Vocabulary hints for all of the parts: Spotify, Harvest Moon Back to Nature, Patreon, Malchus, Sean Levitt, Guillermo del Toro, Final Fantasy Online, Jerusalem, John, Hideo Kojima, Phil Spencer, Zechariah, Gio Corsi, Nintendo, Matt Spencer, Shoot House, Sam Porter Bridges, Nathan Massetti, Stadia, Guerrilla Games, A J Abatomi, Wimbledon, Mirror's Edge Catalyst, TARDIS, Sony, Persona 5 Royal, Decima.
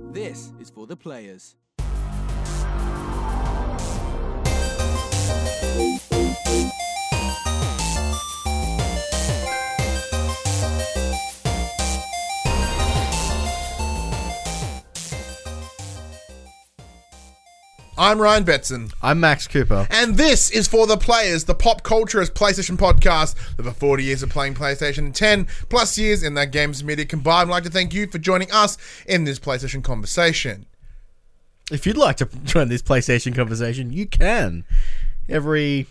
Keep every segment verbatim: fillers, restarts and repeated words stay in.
This is for the players. I'm Ryan Betson. I'm Max Cooper. And this is For The Players, the pop culturist PlayStation podcast. Over forty years of playing PlayStation and ten plus years in that games media combined, I'd like to thank you for joining us in this PlayStation conversation. If you'd like to join this PlayStation conversation, you can. Every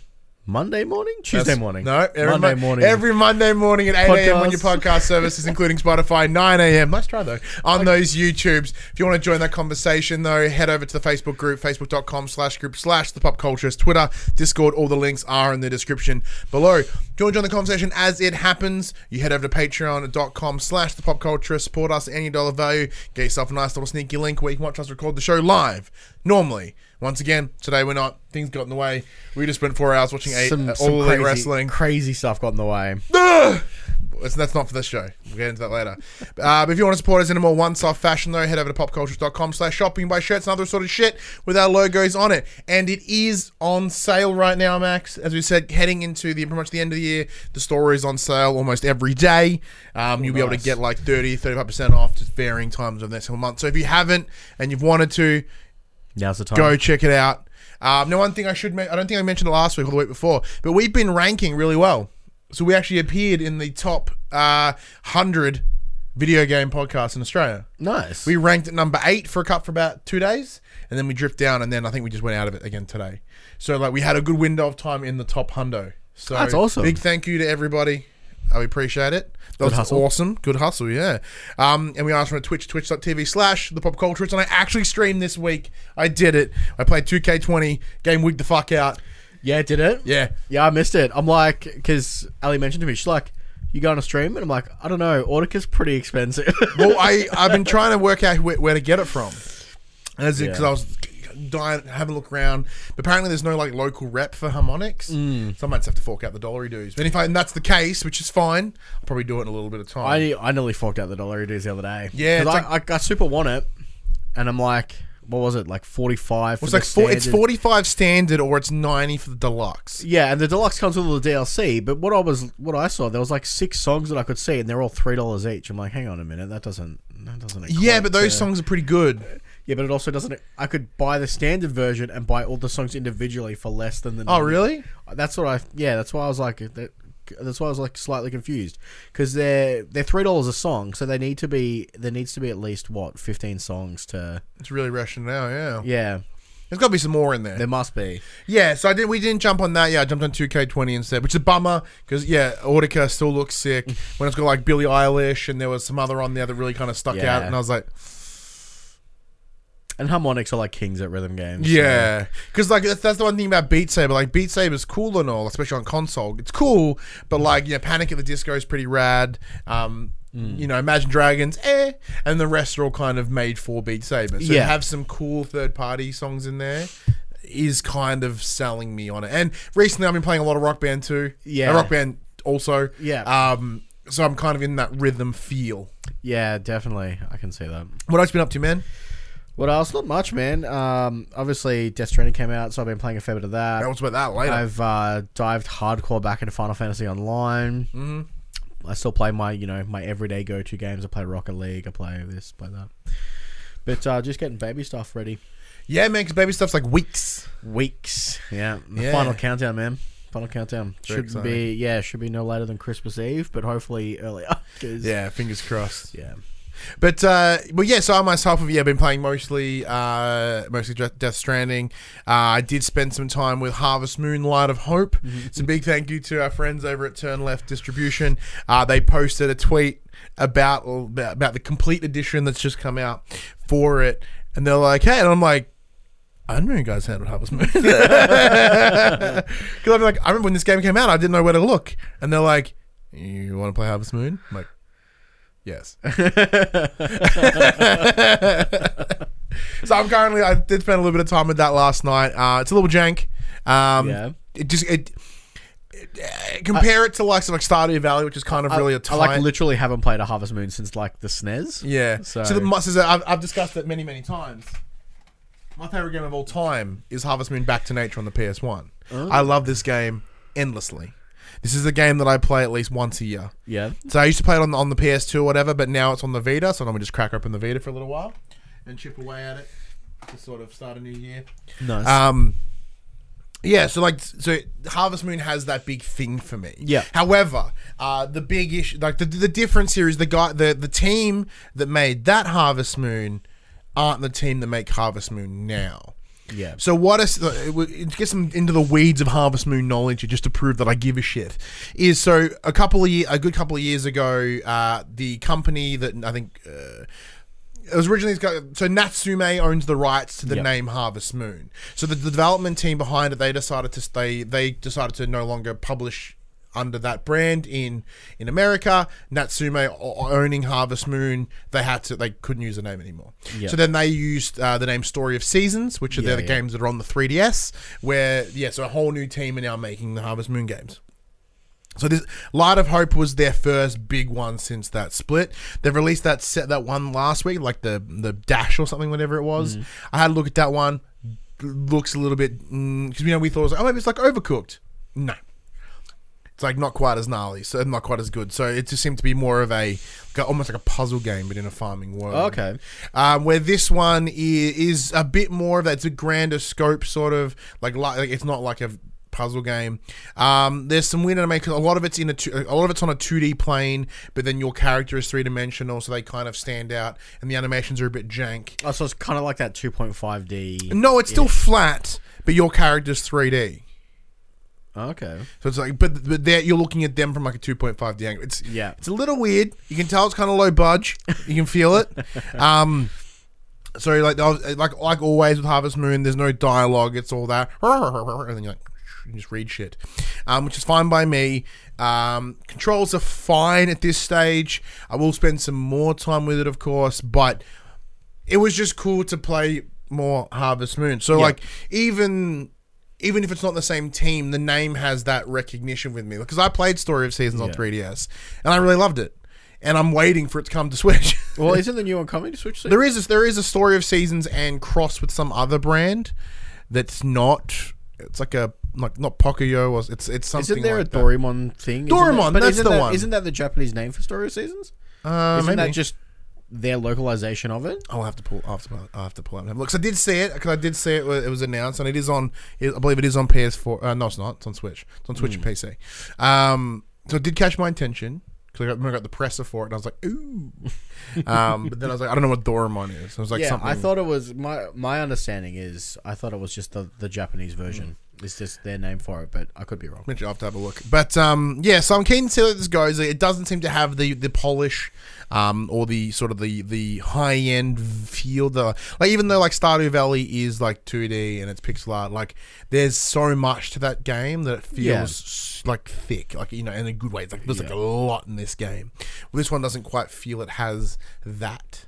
Monday morning? Tuesday That's, morning. No, every Monday mo- morning. Every Monday morning at eight a.m. on your podcast services, including Spotify, nine a.m. Nice try, though. On those YouTubes. If you want to join that conversation, though, head over to the Facebook group, facebook.com slash group slash the pop cultures, Twitter, Discord. All the links are in the description below. If you want to join the conversation as it happens, you head over to patreon.com slash the pop cultures. Support us at any dollar value. Get yourself a nice little sneaky link where you can watch us record the show live. Normally. Once again, today we're not. Things got in the way. We just spent four hours watching eight, some, uh, all elite wrestling. Crazy stuff got in the way. Ah! That's not for this show. We'll get into that later. Uh, but if you want to support us in a more once-off fashion, though, head over to popcultures.com slash shopping by shirts and other sort of shit with our logos on it. And it is on sale right now, Max. As we said, heading into the pretty much the end of the year, the store is on sale almost every day. Um, oh, you'll nice. be able to get like thirty, thirty-five percent off to varying times over the next month. So if you haven't and you've wanted to, now's the time. Go check it out. Um, now, one thing I should ma- I don't think I mentioned it last week or the week before, but we've been ranking really well. So we actually appeared in the top uh, one hundred video game podcasts in Australia. Nice. We ranked at number eight for a cup for about two days, and then we drift down, and then I think we just went out of it again today. So like we had a good window of time in the top hundo. So that's awesome. Big thank you to everybody. I appreciate it. That was awesome. Good hustle, yeah. Um, and we asked from a Twitch, twitch.tv slash the pop culturist. And I actually streamed this week. I did it. I played two K twenty, game wigged the fuck out. Yeah, did it? Yeah. Yeah, I missed it. I'm like, because Ali mentioned to me, she's like, you go on a stream? And I'm like, I don't know. Audica's pretty expensive. Well, I, I've been trying to work out where, where to get it from. Because yeah. I was dying, have a look around. But apparently there's no like local rep for Harmonix. Mm. So I might just have to fork out the dollary dues. But if I, and that's the case, which is fine, I'll probably do it in a little bit of time. I I nearly forked out the dollary dues the other day. Yeah, because I, like, I, I super want it, and I'm like, what was it, like forty-five? For well, it's, like, it's forty-five standard, or it's ninety for the deluxe. Yeah, and the deluxe comes with all the D L C. But what I was, what I saw, there was like six songs that I could see, and they're all three dollars each. I'm like, hang on a minute, that doesn't, that doesn't. Yeah, but those to... songs are pretty good. Yeah, but it also doesn't... I could buy the standard version and buy all the songs individually for less than the... Oh, really? That's what I... Yeah, that's why I was like... That, that's why I was like slightly confused. Because they're, they're three dollars a song, so they need to be... There needs to be at least, what, fifteen songs to... It's really rushing out, yeah. Yeah. There's got to be some more in there. There must be. Yeah, so I did, we didn't jump on that. Yeah, I jumped on two K twenty instead, which is a bummer. Because, yeah, Audica still looks sick. When it's got, like, Billie Eilish, and there was some other on there that really kind of stuck yeah. out. And I was like... And Harmonix are like kings at rhythm games. Yeah. Because so. like that's, that's the one thing about Beat Saber. Like Beat Saber's cool and all, especially on console. It's cool, but like, you know, Panic at the Disco is pretty rad. Um, mm. You know, Imagine Dragons, eh. And the rest are all kind of made for Beat Saber. So yeah. to have some cool third-party songs in there is kind of selling me on it. And recently I've been playing a lot of Rock Band too. Yeah. Uh, Rock Band also. Yeah. Um, so I'm kind of in that rhythm feel. Yeah, definitely. I can see that. What else you been up to, man? What else? Not much, man. Um, obviously, Death Stranding came out, so I've been playing a fair bit of that. We'll talk about that later. I've uh, dived hardcore back into Final Fantasy Online. Mm-hmm. I still play my, you know, my everyday go-to games. I play Rocket League. I play this, play that. But uh, just getting baby stuff ready. Yeah, man, because baby stuff's like weeks. Weeks. Yeah. The yeah. final countdown, man. Final countdown. Should be, yeah, should be no later than Christmas Eve, but hopefully earlier. Yeah, fingers crossed. Yeah. But uh, well, yeah. So I myself have yeah been playing mostly, uh, mostly Death Stranding. Uh, I did spend some time with Harvest Moon: Light of Hope. Mm-hmm. It's a big thank you to our friends over at Turn Left Distribution. Uh, they posted a tweet about about the complete edition that's just come out for it, and they're like, "Hey," and I'm like, I don't know you guys handled Harvest Moon. Because I'm like, I remember when this game came out, I didn't know where to look, and they're like, "You want to play Harvest Moon?" I'm like. Yes. So I'm currently, I did spend a little bit of time with that last night. Uh, it's a little jank. Um, yeah. It just, it, compare I, it to like, like Stardew Valley, which is kind of I, really a time. I like literally haven't played a Harvest Moon since like the S N E S. Yeah. So, so the, so I've, I've discussed it many, many times. My favorite game of all time is Harvest Moon Back to Nature on the P S one. Oh. I love this game endlessly. This is a game that I play at least once a year. Yeah. So I used to play it on the, on the P S two or whatever, but now it's on the Vita, so I'm going to just crack open the Vita for a little while and chip away at it to sort of start a new year. Nice. Um, yeah, so like, so Harvest Moon has that big thing for me. Yeah. However, uh, the big issue, like the the difference here is the guy, the the team that made that Harvest Moon aren't the team that make Harvest Moon now. Yeah. So what is it gets them into the weeds of Harvest Moon knowledge just to prove that I give a shit. Is so a couple of year, a good couple of years ago, uh, the company that I think uh, it was originally so Natsume owns the rights to the yep. name Harvest Moon. So the, the development team behind it, they decided to they they decided to no longer publish under that brand in in America. Natsume owning Harvest Moon, they had to they couldn't use the name anymore. Yep. So then they used uh, the name Story of Seasons, which are yeah, the yeah. games that are on the three D S. Where yeah, so a whole new team are now making the Harvest Moon games. So this Light of Hope was their first big one since that split. They've released that set that one last week, like the the Dash or something, whatever it was. Mm. I had a look at that one. Looks a little bit because mm, you know we thought it was like, oh maybe it's like Overcooked. No. It's like not quite as gnarly, so not quite as good. So it just seemed to be more of a, almost like a puzzle game, but in a farming world. Okay. Um, where this one is, is a bit more of that, it's a grander scope sort of, like, like it's not like a puzzle game. Um, there's some weird animation. A lot of it's in a, two, a lot of it's on a two D plane, but then your character is three dimensional, so they kind of stand out, and the animations are a bit jank. Oh, so it's kind of like that two point five D. No, it's yeah. still flat, but your character's three D. Okay. So it's like, but, but there you're looking at them from like a two point five D angle. It's yeah. It's a little weird. You can tell it's kind of low budge. You can feel it. Um, so like like like always with Harvest Moon, there's no dialogue. It's all that, and then you're like, you just read shit, um, which is fine by me. Um, controls are fine at this stage. I will spend some more time with it, of course, but it was just cool to play more Harvest Moon. So yeah. like even. Even if it's not the same team, the name has that recognition with me. Because I played Story of Seasons yeah. on three D S, and I really loved it. And I'm waiting for it to come to Switch. Well, isn't the new one coming to Switch soon? There is a, there is a Story of Seasons and cross with some other brand that's not... It's like a... Like not Pocoyo, or it's it's something. Isn't there like a Doraemon that. thing? Doraemon, but that's the that, one. Isn't that the Japanese name for Story of Seasons? Uh, isn't maybe. that just... their localization of it? I'll have to pull. I'll have to, I'll have to pull up and have a look. Because I did see it. Because I did see it. It was announced, and it is on. I believe it is on P S four. Uh, no, it's not. It's on Switch. It's on Switch mm. and P C. Um, so it did catch my attention because I, I got the presser for it, and I was like, ooh. Um, but then I was like, I don't know what Doraemon is. So it was like, yeah, something. I thought it was my my understanding is I thought it was just the the Japanese version. Mm. It's just their name for it, but I could be wrong. I'll have to have a look. But um, yeah, so I'm keen to see how this goes. It doesn't seem to have the the polish um, or the sort of the the high end feel. That, like even though like Stardew Valley is like two D and it's pixel art, like there's so much to that game that it feels yeah. like thick, like you know, in a good way. It's like there's yeah. like a lot in this game. Well, this one doesn't quite feel it has that.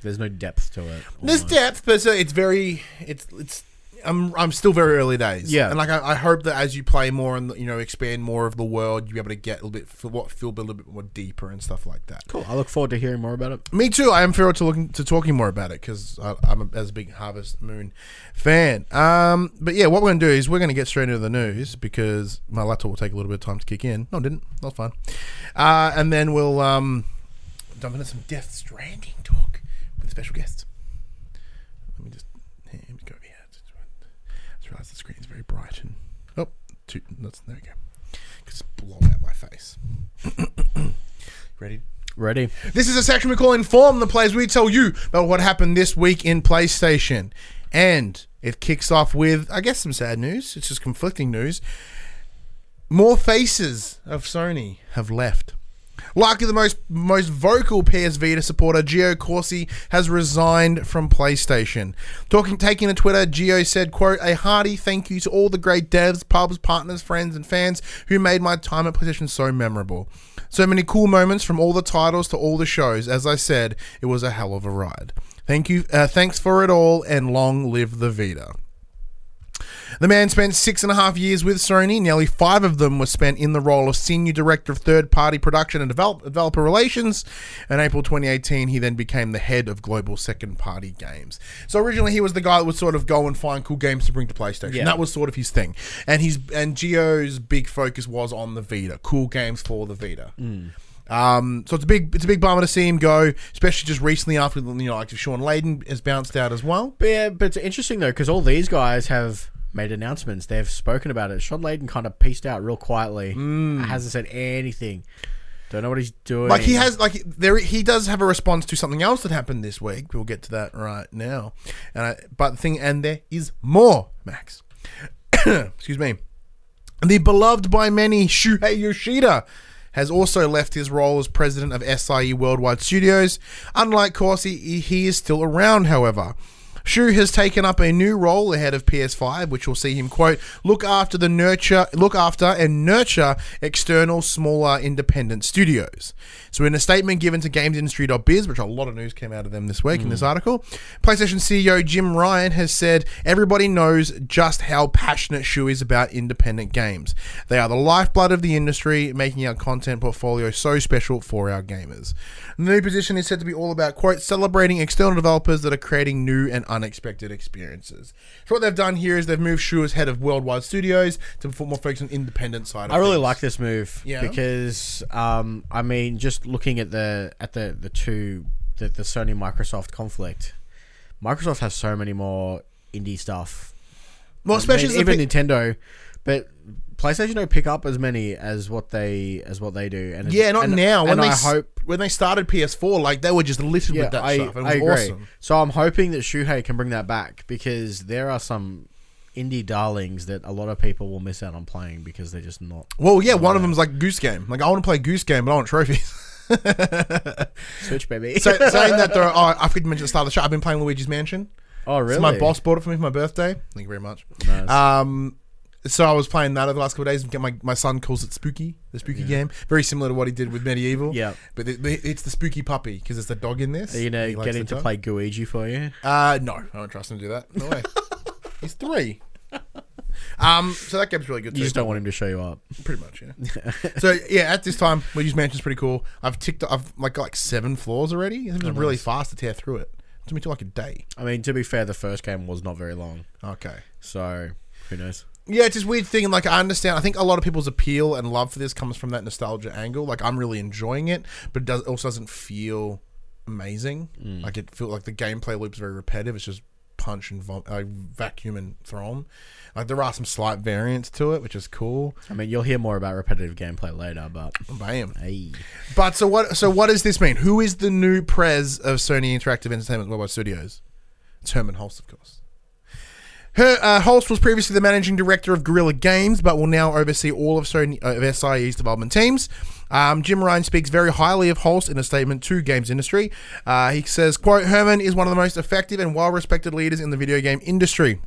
There's no depth to it. Almost. There's depth, but it's very it's it's. I'm I'm still very early days, yeah. And like I, I hope that as you play more and you know expand more of the world, you'll be able to get a little bit what feel a little bit more deeper and stuff like that. Cool. I look forward to hearing more about it. Me too. I am forward to looking to talking more about it because I'm a, as a big Harvest Moon fan. Um, but yeah, what we're gonna do is we're gonna get straight into the news because my laptop will take a little bit of time to kick in. No, it didn't. That's fine. Uh, and then we'll um dump into some Death Stranding talk with special guests. Let me just here we go. The screen's very bright and oh, two, that's, there we go. Just blow out my face. Ready? Ready. This is a section we call Inform the Players. We tell you about what happened this week in PlayStation, and it kicks off with, I guess, some sad news. It's just conflicting news. More faces of Sony have left. Likely the most most vocal P S Vita supporter, Gio Corsi, has resigned from PlayStation. Talking, taking to Twitter, Gio said, quote, "A hearty thank you to all the great devs, pubs, partners, friends, and fans who made my time at PlayStation so memorable. So many cool moments from all the titles to all the shows. As I said, it was a hell of a ride. Thank you, uh, thanks for it all, and long live the Vita." The man spent six and a half years with Sony. Nearly five of them were spent in the role of Senior Director of Third-Party Production and Develop- Developer Relations. In April twenty eighteen, he then became the head of Global Second-Party Games. So originally, he was the guy that would sort of go and find cool games to bring to PlayStation. Yeah. That was sort of his thing. And his and Gio's big focus was on the Vita. Cool games for the Vita. Mm. Um, so it's a big, it's a big bummer to see him go, especially just recently after, you know, like Sean Layden has bounced out as well. But yeah, but it's interesting though, because all these guys have made announcements. They've spoken about it. Sean Layden kind of pieced out real quietly. Mm. Hasn't said anything. Don't know what he's doing. Like he has, like there, he does have a response to something else that happened this week. We'll get to that right now. And I, but the thing, and there is more, Max. Excuse me. The beloved by many Shuhei Yoshida has also left his role as president of S I E Worldwide Studios. Unlike Corsi, he is still around, however. Shu has taken up a new role ahead of P S five, which will see him, quote, look after the nurture, look after and nurture external, smaller, independent studios. So in a statement given to Games Industry dot biz, which a lot of news came out of them this week mm. in this article, PlayStation C E O Jim Ryan has said, everybody knows just how passionate Shu is about independent games. They are the lifeblood of the industry, making our content portfolio so special for our gamers. The new position is said to be all about, quote, celebrating external developers that are creating new and unexpected experiences. So what they've done here is they've moved Shu as head of Worldwide Studios to more focus on independent side of I really things. Like this move yeah. because um, I mean, just looking at the at the the two the, the Sony Microsoft conflict, Microsoft has so many more indie stuff. Well, I especially mean, even pick- Nintendo, but PlayStation don't pick up as many as what they as what they do. And yeah, not and, now. When and they I hope when they started P S four, like they were just littered yeah, with that I, stuff. It was I agree. Awesome. So I'm hoping that Shuhei can bring that back because there are some indie darlings that a lot of people will miss out on playing because they're just not. Well, yeah, one of them is like Goose Game. Like I want to play Goose Game, but I want trophies. Switch, baby. So saying that, though, oh, I forgot to mention at the start of the show. I've been playing Luigi's Mansion. Oh, really? So my boss bought it for me for my birthday. Thank you very much. Nice. Um. So I was playing that over the last couple of days. My my son calls it Spooky, the Spooky yeah. game. Very similar to what he did with Medieval. Yeah. But the, the, it's the Spooky Puppy because there's the dog in this. Are you going to get him to dog. play Guigi for you? Uh, no, I don't trust him to do that. No way. He's three. Um, so that game's really good too. You just don't want him to show you up. Pretty much, yeah. So yeah, at this time, Luigi's Mansion's pretty cool. I've ticked, I've like got like seven floors already. It was oh, really nice. fast to tear through it. It took me to like a day. I mean, to be fair, the first game was not very long. Okay. So, who knows? Yeah, it's this weird thing, and like I understand, I think a lot of people's appeal and love for this comes from that nostalgia angle. Like I'm really enjoying it, but it does, also doesn't feel amazing. Mm. Like it feels like the gameplay loop's very repetitive. It's just punch and vom- uh, vacuum and throw 'em. Like there are some slight variants to it, which is cool. I mean, you'll hear more about repetitive gameplay later, but bam. Hey. But so what? So what does this mean? Who is the new prez of Sony Interactive Entertainment Worldwide Studios? It's Herman Hulst, of course. Her, uh, Hulst was previously the managing director of Guerrilla Games, but will now oversee all of, Sony, uh, of S I E's development teams. Um, Jim Ryan speaks very highly of Hulst in a statement to Games Industry. Uh, he says, quote, Herman is one of the most effective and well-respected leaders in the video game industry.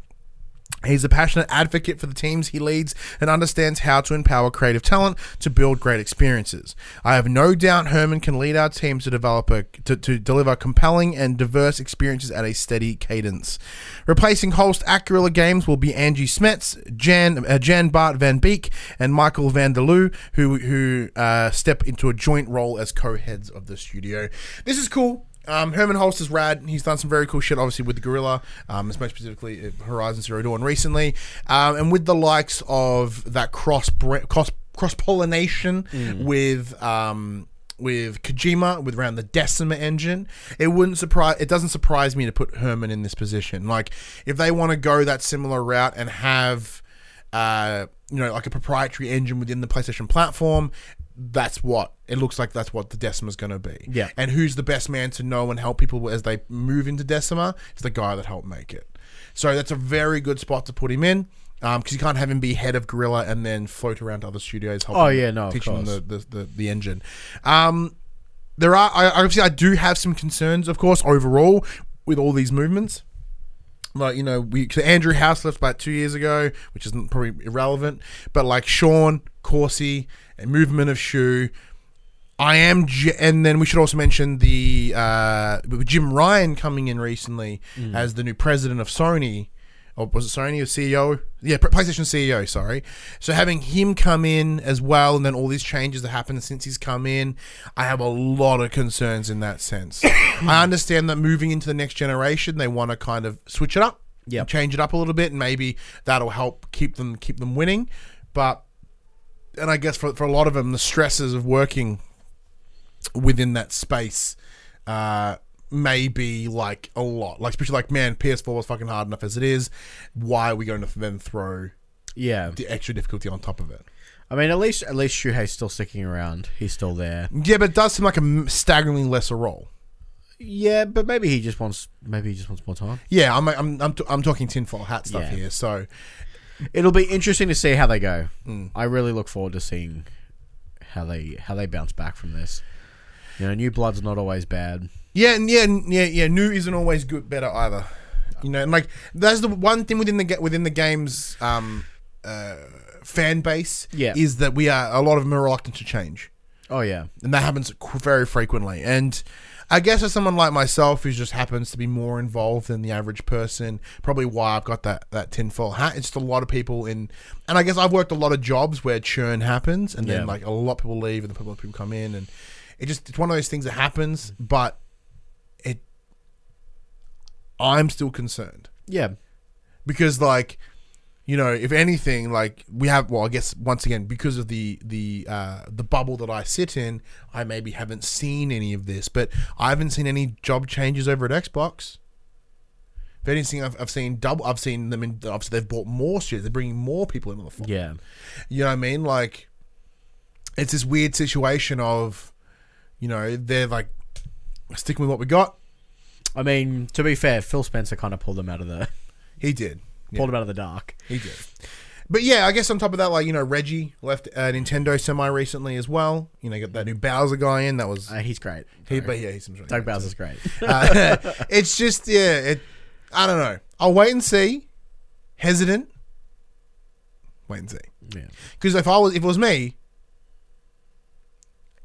He's a passionate advocate for the teams he leads and understands how to empower creative talent to build great experiences. I have no doubt Herman can lead our teams to develop a, to, to deliver compelling and diverse experiences at a steady cadence. Replacing Hulst at Guerrilla Games will be Angie Smets, Jan uh, Jan Bart Van Beek, and Michael Van Der Loo, who who uh, step into a joint role as co-heads of the studio. This is cool. Um, Herman Hulst is rad. He's done some very cool shit, obviously, with the Guerrilla, um, most specifically Horizon Zero Dawn recently, um, and with the likes of that cross cross cross pollination mm. with um, with Kojima, with around the Decima engine. It wouldn't surprise. It doesn't surprise me to put Herman in this position. Like if they want to go that similar route and have, uh, you know, like a proprietary engine within the PlayStation platform. That's what it looks like. That's what the Decima's going to be. Yeah. And who's the best man to know and help people as they move into Decima? It's the guy that helped make it. So that's a very good spot to put him in because um, you can't have him be head of Guerrilla and then float around to other studios. Helping, oh yeah, no, teaching of them the, the, the the engine. Um, there are I, obviously I do have some concerns, of course, overall with all these movements. Like, you know, we so Andrew House left about two years ago, which is probably irrelevant. But like Sean Corsi, a movement of Shu, I am, G- and then we should also mention the uh, Jim Ryan coming in recently mm. as the new president of Sony. or was it Sony or C E O? Yeah, PlayStation C E O, sorry. So having him come in as well, and then all these changes that happened since he's come in, I have a lot of concerns in that sense. I understand that moving into the next generation, they want to kind of switch it up, yeah, change it up a little bit, and maybe that'll help keep them keep them winning. But, and I guess for for a lot of them, the stresses of working within that space, uh, maybe like a lot, like especially like, man, P S four was fucking hard enough as it is. Why are we going to then throw, yeah, the extra difficulty on top of it? I mean, at least at least Shuhei's still sticking around. He's still there. Yeah, but it does seem like a staggeringly lesser role. Yeah, but maybe he just wants maybe he just wants more time. Yeah, I'm I'm I'm, t- I'm talking tinfoil hat stuff yeah. here. So it'll be interesting to see how they go. Mm. I really look forward to seeing how they how they bounce back from this. You know, new blood's not always bad. Yeah, yeah, yeah, yeah. New isn't always good, better either. You know, and like that's the one thing within the within the game's um, uh, fan base yeah. is that we are a lot of them are reluctant to change. Oh yeah, and that happens very frequently. And I guess as someone like myself who just happens to be more involved than the average person, probably why I've got that that tinfoil hat. It's just a lot of people in, and I guess I've worked a lot of jobs where churn happens, and then yeah. like a lot of people leave, and a lot of people come in, and it just it's one of those things that happens, but. I'm still concerned. Yeah. Because, like, you know, if anything, like, we have... Well, I guess, once again, because of the the uh, the bubble that I sit in, I maybe haven't seen any of this, but I haven't seen any job changes over at Xbox. If anything, I've, I've seen double... I've seen them in... Obviously, they've bought more shit. They're bringing more people into the fold. Yeah. You know what I mean? Like, it's this weird situation of, you know, they're, like, sticking with what we got. I mean, to be fair, Phil Spencer kind of pulled him out of the... He did. Yeah. Pulled him out of the dark. He did. But yeah, I guess on top of that, like, you know, Reggie left uh, Nintendo semi-recently as well. You know, got that new Bowser guy in. That was... Uh, he's great. He, but yeah, he's... Doug great, Bowser's so. great. uh, it's just, yeah, it, I don't know. I'll wait and see. Hesitant. Wait and see. Yeah. Because if I was, if it was me...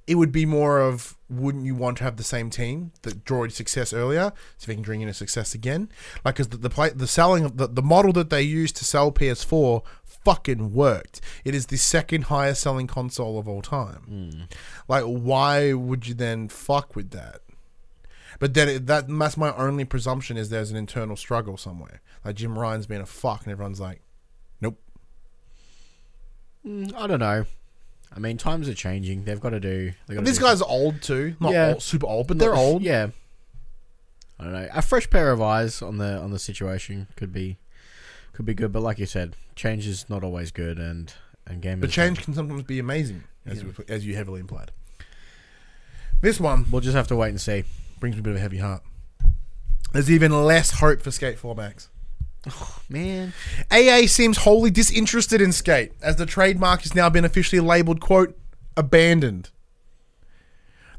It would be more of, wouldn't you want to have the same team that drawed success earlier, so they can bring in a success again? Like, because the the, play, the selling of the, the model that they used to sell P S four fucking worked. It is the second highest selling console of all time. Mm. Like, why would you then fuck with that? But then it, that that's my only presumption is there's an internal struggle somewhere. Like Jim Ryan's being a fuck, and everyone's like, nope. Mm, I don't know. I mean, times are changing. They've got to do... Got these to do guys something. Are old too. Not yeah. old, super old, but they're Not, old. Yeah. I don't know. A fresh pair of eyes on the on the situation could be could be good. But like you said, change is not always good, and and gamers. But change can sometimes be amazing, as yeah. as you heavily implied. This one, we'll just have to wait and see. Brings me a bit of a heavy heart. There's even less hope for Skate four Max. Oh, man. A A seems wholly disinterested in Skate, as the trademark has now been officially labelled, quote, abandoned.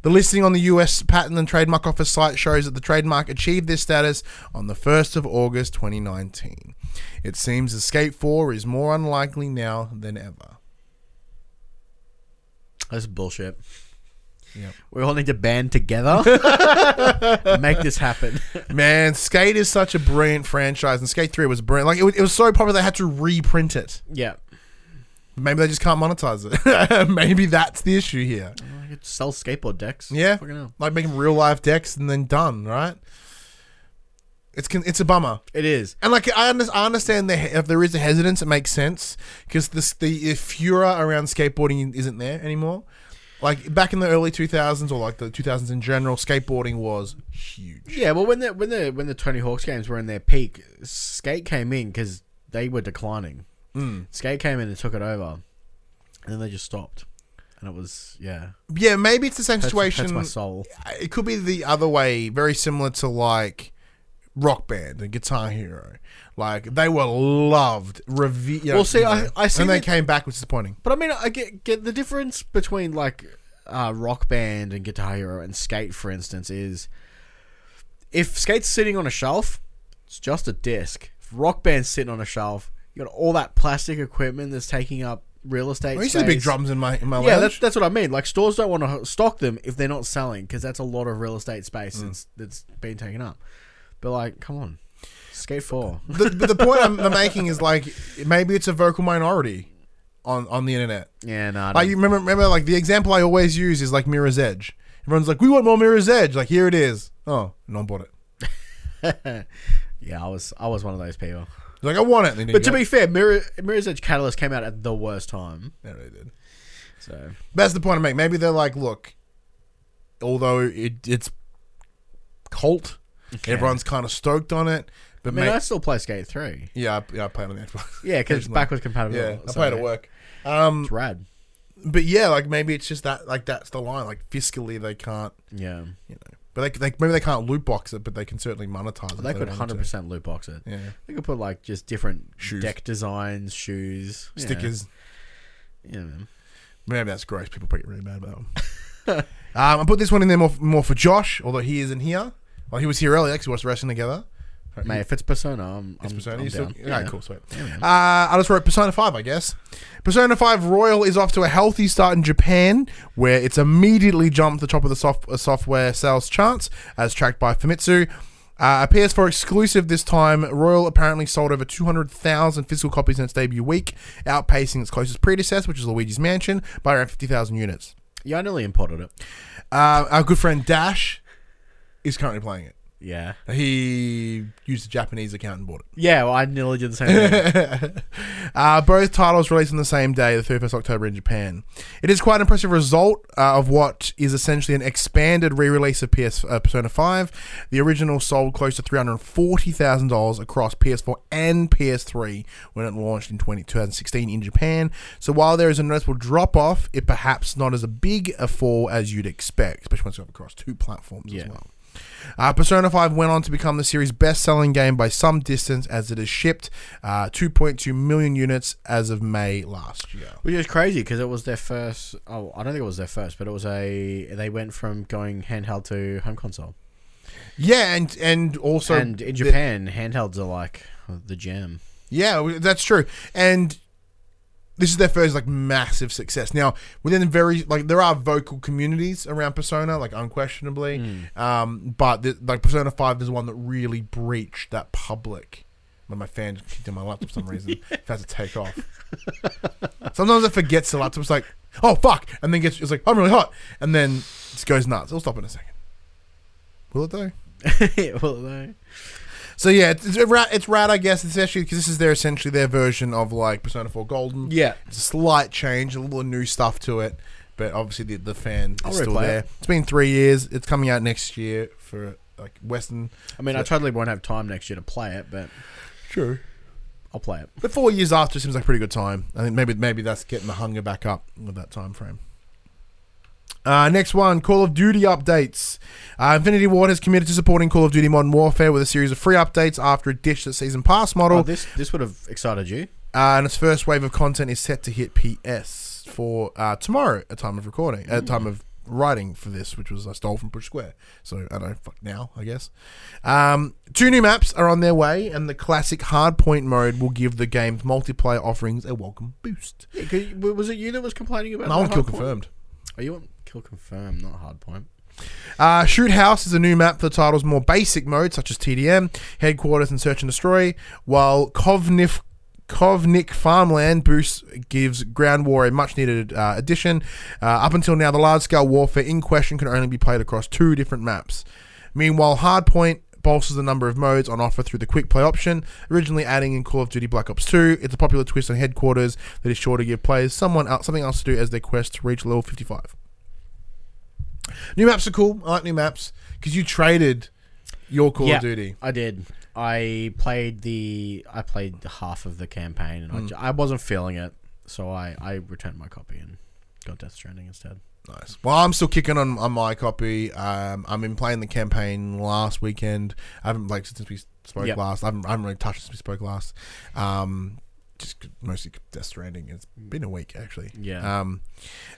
The listing on the U S Patent and Trademark Office site shows that the trademark achieved this status on the first of August twenty nineteen. It seems that Skate four is more unlikely now than ever. That's bullshit. Yep. We all need to band together and make this happen. Man, Skate is such a brilliant franchise, and Skate three was brilliant. Like it was, it was so popular they had to reprint it. Yeah, maybe they just can't monetize it. Maybe that's the issue here. I could sell skateboard decks. Yeah, fucking hell. Like make them real life decks and then done. Right. It's it's a bummer. It is, and like I understand that if there is a hesitance, it makes sense because the the furor around skateboarding isn't there anymore. Like, back in the early two thousands, or like the two thousands in general, skateboarding was huge. Yeah, well, when the when the, when the Tony Hawk's games were in their peak, Skate came in because they were declining. Mm. Skate came in and took it over, and then they just stopped. And it was, yeah. Yeah, maybe it's the same that's, situation. That's my soul. It could be the other way, very similar to, like, Rock Band and Guitar Hero. Like, they were loved. Reve- well, see, I, I see... And they came back, which is disappointing. But, I mean, I get, get the difference between, like, uh, Rock Band and Guitar Hero and Skate, for instance, is... If Skate's sitting on a shelf, it's just a disc. If Rock Band's sitting on a shelf, you got all that plastic equipment that's taking up real estate space. I used to see big drums in my, in my lounge. Yeah, that's, that's what I mean. Like, stores don't want to stock them if they're not selling, because that's a lot of real estate space mm. that's, that's been taken up. But, like, come on. Skate four. The, the point I'm making is like maybe it's a vocal minority on on the internet. Yeah, no. I like you remember, remember like the example I always use is like Mirror's Edge. Everyone's like, we want more Mirror's Edge. Like here it is. Oh, no one bought it. Yeah, I was I was one of those people. Like I want it. But to be fair, Mirror, Mirror's Edge Catalyst came out at the worst time. It really did. So that's the point I make. Maybe they're like, look, although it, it's cult, okay, everyone's kind of stoked on it. But I mean, mate, I still play Skate three. Yeah, I, yeah, I play it on the Xbox. Yeah, because it's backwards compatible. Yeah, I so play it at work. Um, it's rad. But yeah, like maybe it's just that, like that's the line. Like fiscally, they can't. Yeah, you know. But they, they, maybe they can't loot box it, but they can certainly monetize well, it. They could one hundred percent loot box it. Yeah. They could put like just different shoes. deck designs, shoes, stickers. Yeah, yeah, man. Maybe that's gross. People get really mad about that one. um, I put this one in there more, more for Josh, although he isn't here. Well, he was here earlier because we watched wrestling together. Mate, you, if it's Persona, I'm, it's I'm, Persona, I'm down. Still, yeah. Okay, cool, sweet. Yeah, uh, I just wrote Persona five, I guess. Persona five Royal is off to a healthy start in Japan, where it's immediately jumped the top of the soft, uh, software sales charts, as tracked by Famitsu. Uh, a P S four exclusive this time, Royal apparently sold over two hundred thousand physical copies in its debut week, outpacing its closest predecessor, which is Luigi's Mansion, by around fifty thousand units. Yeah, I nearly imported it. Uh, our good friend Dash is currently playing it. Yeah. He used a Japanese account and bought it. Yeah, well, I nearly did the same thing. uh, both titles released on the same day, the thirty-first of October in Japan. It is quite an impressive result uh, of what is essentially an expanded re-release of P S, uh, Persona five. The original sold close to three hundred forty thousand dollars across P S four and P S three when it launched in twenty sixteen in Japan. So while there is a noticeable drop-off, it perhaps not as a big a fall as you'd expect, especially once you have across two platforms yeah. as well. Uh, Persona five went on to become the series' best-selling game by some distance, as it has shipped uh, two point two million units as of May last year. Which is crazy because it was their first. Oh, I don't think it was their first, but it was a. They went from going handheld to home console. Yeah, and and also and in Japan, the, handhelds are like the jam. Yeah, that's true, and this is their first like massive success. Now, within very like there are vocal communities around Persona, like unquestionably, mm. um, but the, like Persona Five is one that really breached that public. When my fan just kicked in my laptop for some reason, yeah. It has to take off. Sometimes it forgets the laptop. It's like, oh fuck, and then gets it's like I'm really hot, and then it goes nuts. It'll stop in a second. Will it though? Yeah, will it though? So yeah, it's, it's rad. It's rad, I guess. It's actually because this is their essentially their version of like Persona four Golden. Yeah, it's a slight change, a little new stuff to it, but obviously the the fan is I'll still there. It. It's been three years. It's coming out next year for like Western. I mean, so I totally won't have time next year to play it, but true, I'll play it. But four years after seems like a pretty good time. I think maybe maybe that's getting the hunger back up with that time frame. Uh, next one, Call of Duty updates. Uh, Infinity Ward has committed to supporting Call of Duty Modern Warfare with a series of free updates after it ditched its season pass model. Oh, this this would have excited you. Uh, and its first wave of content is set to hit P S for uh, tomorrow, at time of recording, mm. at time of writing for this, which was I stole from Push Square. So I don't know, fuck now, I guess. Um, two new maps are on their way, and the classic Hardpoint mode will give the game's multiplayer offerings a welcome boost. Yeah, was it you that was complaining about? No, I want Kill Confirmed. Are you on? Kill Confirm, not Hardpoint. Uh, Shoot House is a new map for the title's more basic modes, such as T D M, Headquarters, and Search and Destroy, while Kovnif, Kovnik Farmland boost gives Ground War a much-needed uh, addition. Uh, up until now, the large-scale warfare in question can only be played across two different maps. Meanwhile, Hardpoint bolsters the number of modes on offer through the quick play option, originally adding in Call of Duty Black Ops two. It's a popular twist on Headquarters that is sure to give players someone else, something else to do as their quest to reach level fifty-five. New maps are cool. I like new maps because you traded your Call yeah, of Duty. I did. I played the I played the half of the campaign and mm. I, I wasn't feeling it, so I, I returned my copy and got Death Stranding instead. Nice. Well, I'm still kicking on, on my copy. Um, I've been playing the campaign last weekend. I haven't like since we spoke yep. last. I haven't, I haven't really touched since we spoke last. Um, just mostly Death Stranding. It's been a week actually. Yeah. Um,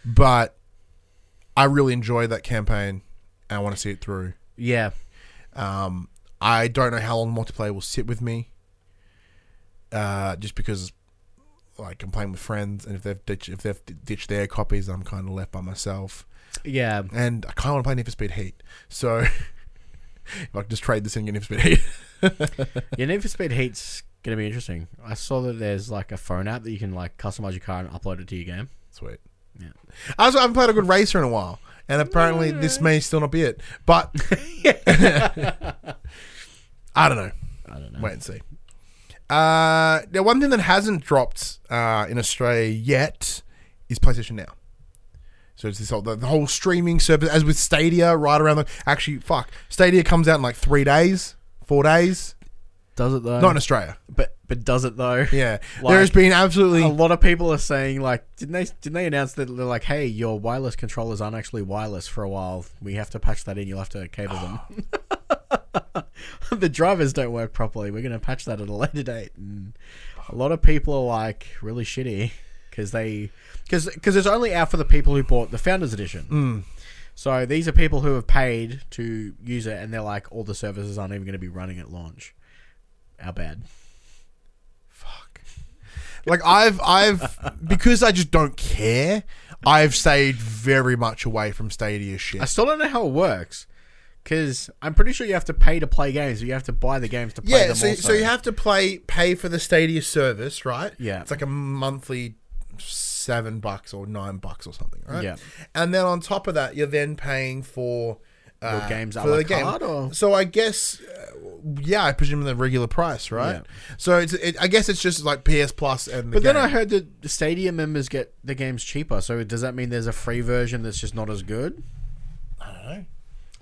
but. I really enjoy that campaign and I want to see it through. Yeah. Um, I don't know how long multiplayer will sit with me. Uh, just because like I'm playing with friends and if they've ditched, if they've ditched their copies, I'm kind of left by myself. Yeah. And I kind of want to play Need for Speed Heat. So if I could just trade this in, get Need for Speed Heat. Yeah, Need for Speed Heat's gonna be interesting. I saw that there's like a phone app that you can like customize your car and upload it to your game. Sweet. Yeah. I also haven't played a good racer in a while, and apparently no. this may still not be it. But I don't know. I don't know. Wait and see. Uh, now, one thing that hasn't dropped uh, in Australia yet is PlayStation Now. So it's this whole, the, the whole streaming service, as with Stadia, right around the... Actually, fuck. Stadia comes out in like three days, four days. Does it, though? Not in Australia. But but does it, though? Yeah. Like, there has been absolutely... A lot of people are saying, like... Didn't they didn't they announce that they're like, hey, your wireless controllers aren't actually wireless for a while. We have to patch that in. You'll have to cable oh. them. The drivers don't work properly. We're going to patch that at a later date. And a lot of people are like really shitty because they because because it's only out for the people who bought the Founders Edition. Mm. So these are people who have paid to use it, and they're like, all the services aren't even going to be running at launch. How bad? Fuck. Like I've I've because I just don't care. I've stayed very much away from Stadia shit. I still don't know how it works. Because I'm pretty sure you have to pay to play games. You have to buy the games to play yeah, them so, also. So you have to play, pay for the Stadia service, right? Yeah. It's like a monthly seven bucks or nine bucks or something, right? Yeah. And then on top of that, you're then paying for... Uh, Your games for the game. Or? So I guess, uh, yeah, I presume the regular price, right? Yeah. So it's, it, I guess it's just like P S Plus and the But game. Then I heard that the Stadia members get the games cheaper. So does that mean there's a free version that's just not as good? I don't know.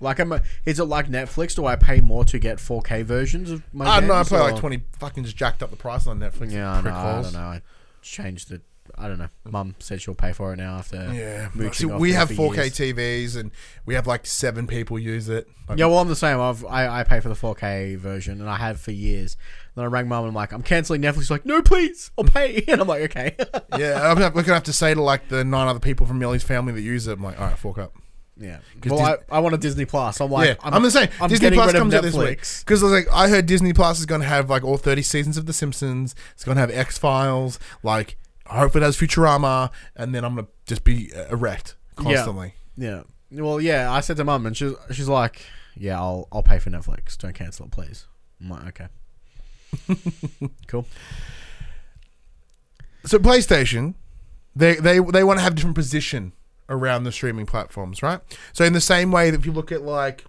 Like I'm, a, is it like Netflix? Do I pay more to get four K versions of my? I don't know. I play or? like twenty. Fucking just jacked up the price on Netflix. Yeah, no, I don't know. I changed the. I don't know. Mum said she'll pay for it now after. Yeah, see, we have four K T Vs and we have like seven people use it. Like, yeah, well, I'm the same. I've, I I pay for the four K version and I have for years. Then I rang Mum and I'm like, I'm cancelling Netflix. She's like, no, please, I'll pay. And I'm like, okay. Yeah, I'm gonna, we're gonna have to say to like the nine other people from Millie's family that use it. I'm like, all right, fork up. Yeah, well, Dis- I, I want a Disney Plus. I'm like, yeah, I'm, I'm the same. I'm Disney Plus comes out this week because I was like, I heard Disney Plus is going to have like all thirty seasons of The Simpsons. It's going to have X Files. Like, I hope it has Futurama, and then I'm going to just be erect constantly. Yeah. yeah. Well, yeah. I said to Mum, and she's she's like, yeah, I'll I'll pay for Netflix. Don't cancel it, please. I'm like, okay, cool. So PlayStation, they they they want to have a different position around the streaming platforms, right? So in the same way that if you look at like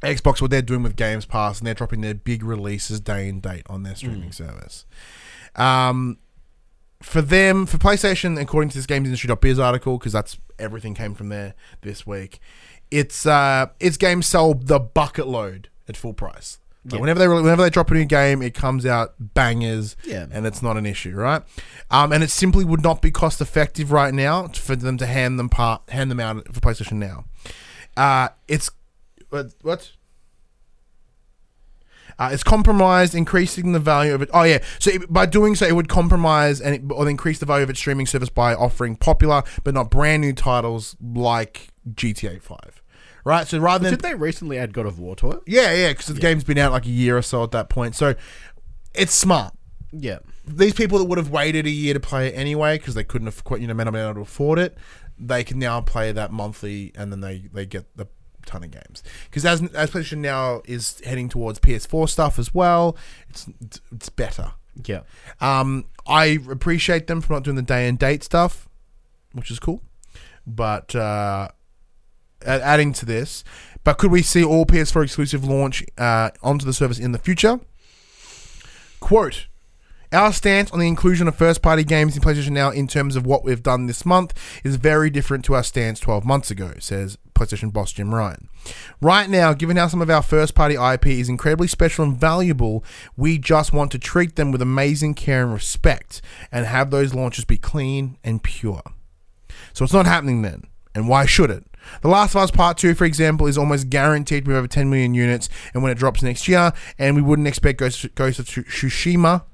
Xbox, what they're doing with Games Pass, and they're dropping their big releases day and date on their streaming mm. service. Um, for them, for PlayStation, according to this games industry dot biz article, because that's everything came from there this week, it's uh, it's games sold the bucket load at full price. Like yeah. Whenever they whenever they drop a new game, it comes out bangers, yeah. and it's not an issue, right? Um, and it simply would not be cost effective right now for them to hand them part hand them out for PlayStation Now. Uh, it's what? what? Uh, it's compromised, increasing the value of it. Oh yeah, so it, by doing so, it would compromise and it, or increase the value of its streaming service by offering popular but not brand new titles like G T A five. Right, so rather but than... Did they recently add God of War to it? Yeah, yeah, because the yeah. game's been out like a year or so at that point. So, it's smart. Yeah. These people that would have waited a year to play it anyway, because they couldn't have, you know, may not be able to afford it, they can now play that monthly, and then they, they get a ton of games. Because as, as PlayStation Now is heading towards P S four stuff as well, it's it's better. Yeah. Um, I appreciate them for not doing the day and date stuff, which is cool. But, uh... adding to this, but could we see all P S four exclusive launch uh, onto the service in the future? Quote, our stance on the inclusion of first-party games in PlayStation Now in terms of what we've done this month is very different to our stance twelve months ago, says PlayStation boss Jim Ryan. Right now, given how some of our first-party I P is incredibly special and valuable, we just want to treat them with amazing care and respect and have those launches be clean and pure. So it's not happening then, and why should it? The Last of Us Part two, for example, is almost guaranteed to be over ten million units, and when it drops next year, and we wouldn't expect Ghost, Ghost of Tsushima,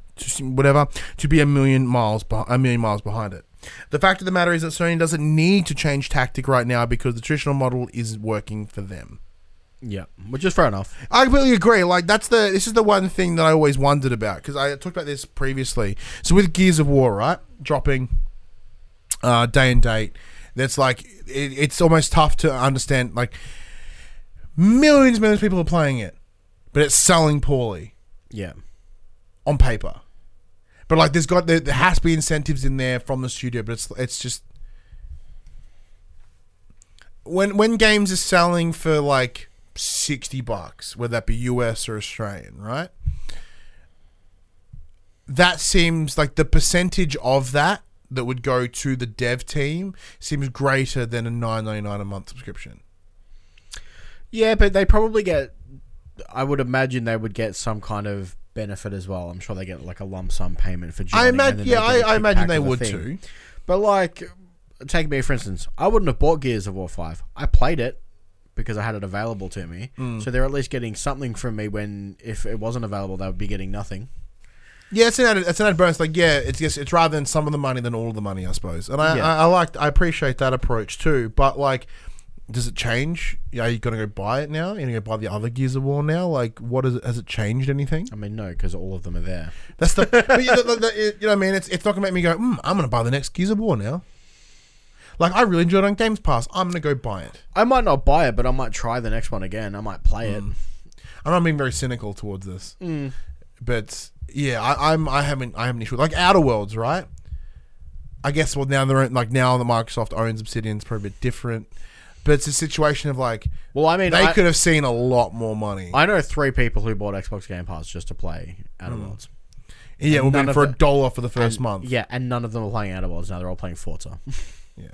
whatever, to be a million miles a million miles behind it. The fact of the matter is that Sony doesn't need to change tactic right now because the traditional model is working for them. Yeah, which is fair enough. I completely agree. Like that's the this is the one thing that I always wondered about because I talked about this previously. So with Gears of War, right, dropping uh, day and date. That's like, it, it's almost tough to understand, like, Millions and millions of people are playing it, but it's selling poorly. Yeah. On paper. But like there's got there, there has to be incentives in there from the studio, but it's it's just when when games are selling for like sixty bucks, whether that be U S or Australian, right? That seems like the percentage of that that would go to the dev team seems greater than a nine ninety-nine a month subscription. Yeah, but they probably get, I would imagine they would get some kind of benefit as well. I'm sure they get like a lump sum payment for joining. I imagine, yeah, I, I imagine they would too. But like, take me for instance, I wouldn't have bought Gears of War five. I played it because I had it available to me. Mm. So they're at least getting something from me when, if it wasn't available, they would be getting nothing. Yeah, it's an added, it's an added bonus. Like, yeah, it's yes, it's rather than some of the money than all of the money, I suppose. And I, yeah. I, I liked, I appreciate that approach too. But like, does it change? Are you gonna go buy it now? Are you gonna go buy the other Gears of War now? Like, what is it, has it changed anything? I mean, no, because all of them are there. That's the, but you, the, the, the you know what I mean. It's it's not gonna make me go, mm, I'm gonna buy the next Gears of War now. Like, I really enjoyed it on Games Pass. I'm gonna go buy it. I might not buy it, but I might try the next one again. I might play mm. it. And I'm being very cynical towards this, mm. but. Yeah, I, I'm. I haven't. I haven't issued like Outer Worlds, right? I guess. Well, now they're like now that Microsoft owns Obsidian, it's probably a bit different. But it's a situation of like. Well, I mean, they I, could have seen a lot more money. I know three people who bought Xbox Game Pass just to play Outer mm. Worlds. Yeah, and we'll be for a dollar for the first and, month. Yeah, and none of them are playing Outer Worlds now. They're all playing Forza. yeah.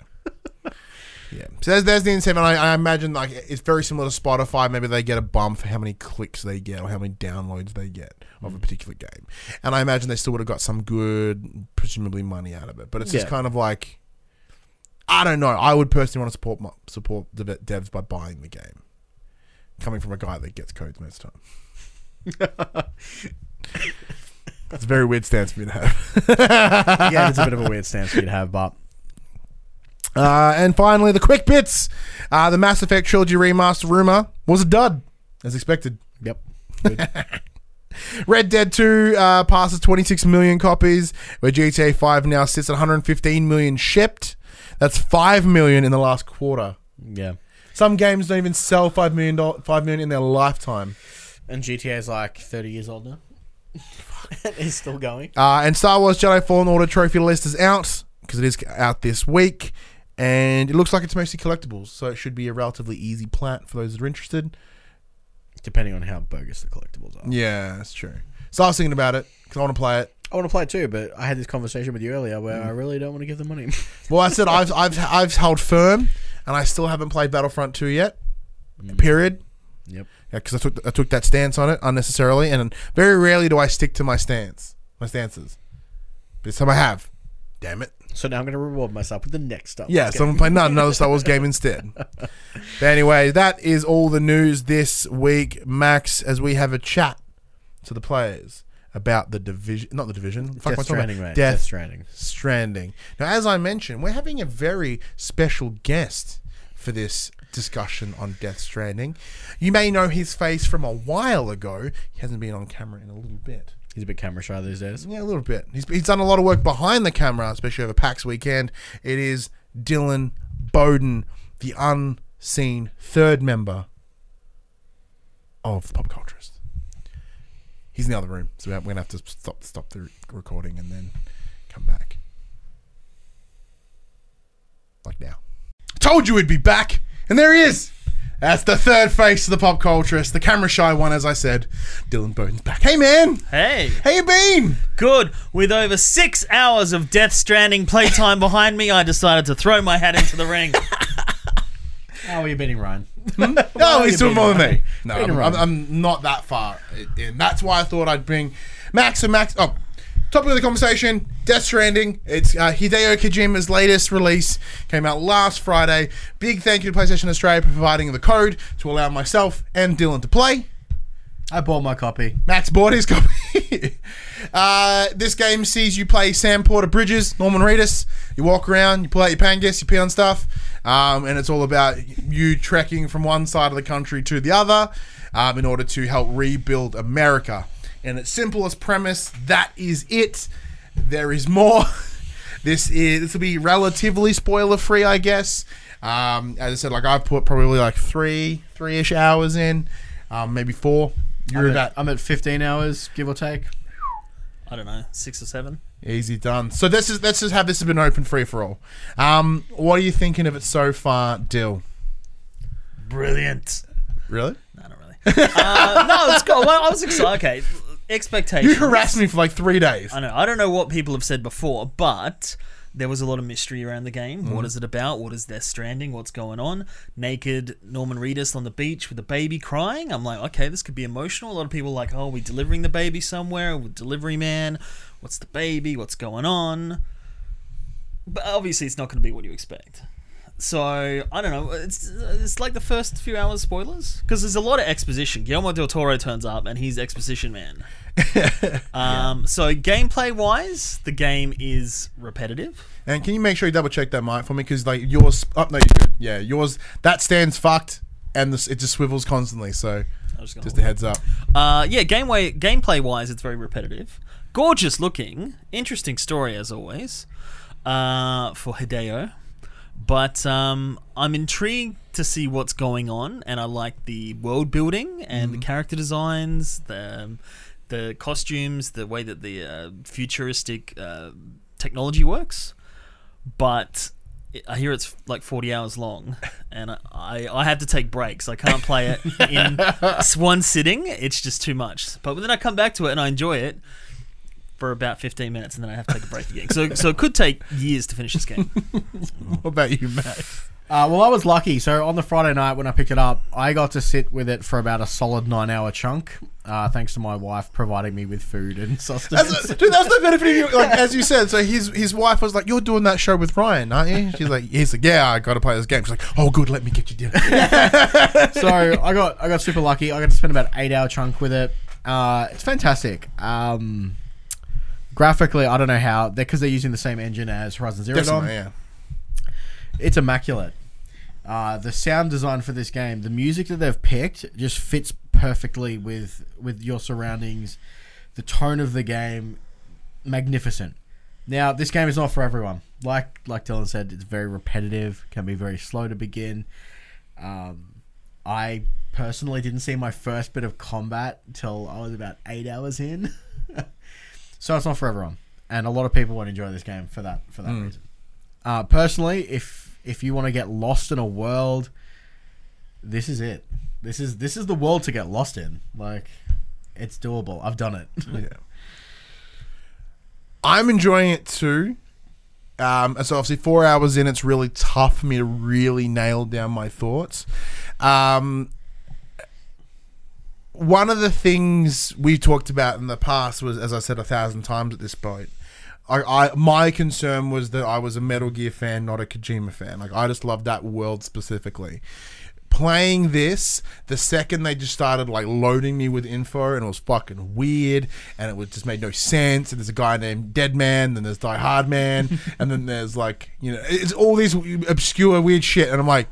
Yeah. So there's, there's the incentive. I, I imagine like it's very similar to Spotify. Maybe they get a bump for how many clicks they get or how many downloads they get of a particular game. And I imagine they still would have got some good, presumably money out of it. But it's yeah. just kind of like, I don't know. I would personally want to support my, support the devs by buying the game. Coming from a guy that gets codes most of the time. It's a very weird stance for me to have. Yeah, it's a bit of a weird stance for you to have, but... Uh, and finally, the quick bits. Uh, the Mass Effect Trilogy Remaster rumor was a dud, as expected. Yep. Red Dead two uh, passes twenty-six million copies, where G T A five now sits at one hundred fifteen million shipped. That's five million in the last quarter. Yeah. Some games don't even sell five million, five million in their lifetime. And G T A's like thirty years old now. It's still going. Uh, and Star Wars Jedi Fallen Order trophy list is out, because it is out this week, and it looks like it's mostly collectibles, so it should be a relatively easy plat for those that are interested. Depending on how bogus the collectibles are. Yeah, that's true. So I was thinking about it, because I want to play it. I want to play it too, but I had this conversation with you earlier where mm. I really don't want to give them money. Well, I said I've, I've, I've held firm, and I still haven't played Battlefront two yet, mm. period. Yep. Yeah, because I took, I took that stance on it unnecessarily, and very rarely do I stick to my stance, my stances. But this time I have. Damn it. So now I'm going to reward myself with the next Star Wars yeah, game. Yeah, so I'm playing no, another Star Wars game instead. But anyway, that is all the news this week, Max, as we have a chat to the players about the division... Not the division. Fuck Death Stranding, right? Death, Death Stranding. Stranding. Now, as I mentioned, we're having a very special guest for this discussion on Death Stranding. You may know his face from a while ago. He hasn't been on camera in a little bit. He's a bit camera shy these days. Yeah, a little bit. He's, he's done a lot of work behind the camera, especially over PAX weekend. It is Dylan Bowden, the unseen third member of the Pop Culturist. He's in the other room, so we're going to have to stop, stop the recording and then come back. Like now. Told you he'd be back, and there he is. That's the third face of the Pop Culturist, the camera shy one, as I said. Dylan Bowden's back. Hey, man. Hey. How you been? Good. With over six hours of Death Stranding playtime behind me, I decided to throw my hat into the ring. How are you beating Ryan? Hmm? No, he's doing more than me. No, I'm, I'm, I'm not that far in. That's why I thought I'd bring Max and Max. Oh, topic of the conversation, Death Stranding. It's uh, Hideo Kojima's latest release. Came out last Friday. Big thank you to PlayStation Australia for providing the code to allow myself and Dylan to play. I bought my copy. Max bought his copy. uh, this game sees you play Sam Porter Bridges, Norman Reedus. You walk around, you pull out your pangas, you pee on stuff. Um, and it's all about you trekking from one side of the country to the other um, in order to help rebuild America. And its simplest premise, that is it. There is more. This is this will be relatively spoiler free, I guess. Um, as I said, like I've put probably like three, three-ish hours in, um, maybe four. You're I'm about at, I'm at fifteen hours, give or take. I don't know, six or seven. Easy done. So this is let's just have this has been open free for all. Um, what are you thinking of it so far, Dill? Brilliant. Really? No, not really. uh, no, it's cool. Well, I was excited. Okay, expectations. You harassed me for like three days. I know. I don't know what people have said before, but there was a lot of mystery around the game. Mm. What is it about? What is Death Stranding? What's going on? Naked Norman Reedus on the beach with a baby crying. I'm like, okay, this could be emotional. A lot of people are like, oh, are we delivering the baby somewhere? We're delivery man. What's the baby? What's going on? But obviously, it's not going to be what you expect. So, I don't know. It's it's like the first few hours spoilers. Because there's a lot of exposition. Guillermo del Toro turns up and he's exposition man. um, yeah. So, gameplay-wise, the game is repetitive. And can you make sure you double-check that mic for me? Because, like, yours... Oh, no, you're good. Yeah, yours... That stand's fucked and this, it just swivels constantly. So, just, just a heads up. Uh, yeah, game way, gameplay-wise, it's very repetitive. Gorgeous looking. Interesting story, as always, uh, for Hideo. But um, I'm intrigued to see what's going on, and I like the world building and mm-hmm. the character designs, the um, the costumes, the way that the uh, futuristic uh, technology works. But it, I hear it's like forty hours long, and I, I, I have to take breaks. I can't play it in one sitting. It's just too much. But then I come back to it and I enjoy it for about fifteen minutes, and then I have to take a break again. So, so it could take years to finish this game. What about you, Matt? Uh, well, I was lucky. So on the Friday night when I picked it up, I got to sit with it for about a solid nine-hour chunk, uh, thanks to my wife providing me with food and sustenance. That's, dude, that's the benefit of you. Like, as you said, so his his wife was like, "You're doing that show with Ryan, aren't you?" She's like, "He's like, yeah, I got to play this game." She's like, "Oh, good, let me get you dinner." So I got I got super lucky. I got to spend about an eight-hour chunk with it. Uh, it's fantastic. Um... Graphically, I don't know how, because they're, they're using the same engine as Horizon Zero Dawn. Yeah. It's immaculate. Uh, the sound design for this game, the music that they've picked, just fits perfectly with with your surroundings. The tone of the game, magnificent. Now, this game is not for everyone. Like like Dylan said, it's very repetitive, can be very slow to begin. Um, I personally didn't see my first bit of combat till I was about eight hours in. So it's not for everyone, and a lot of people won't enjoy this game for that for that mm. reason. Uh, personally, if if you want to get lost in a world, this is it. This is this is the world to get lost in. Like, it's doable. I've done it. Yeah. I'm enjoying it too. Um, so obviously, four hours in, it's really tough for me to really nail down my thoughts. Um, One of the things we talked about in the past was, as I said a thousand times at this point, I, I my concern was that I was a Metal Gear fan, not a Kojima fan. Like, I just loved that world specifically. Playing this, the second they just started like loading me with info, and it was fucking weird, and it was just made no sense. And there's a guy named Dead Man, then there's Die Hard Man, and then there's like you know, it's all these obscure weird shit, and I'm like,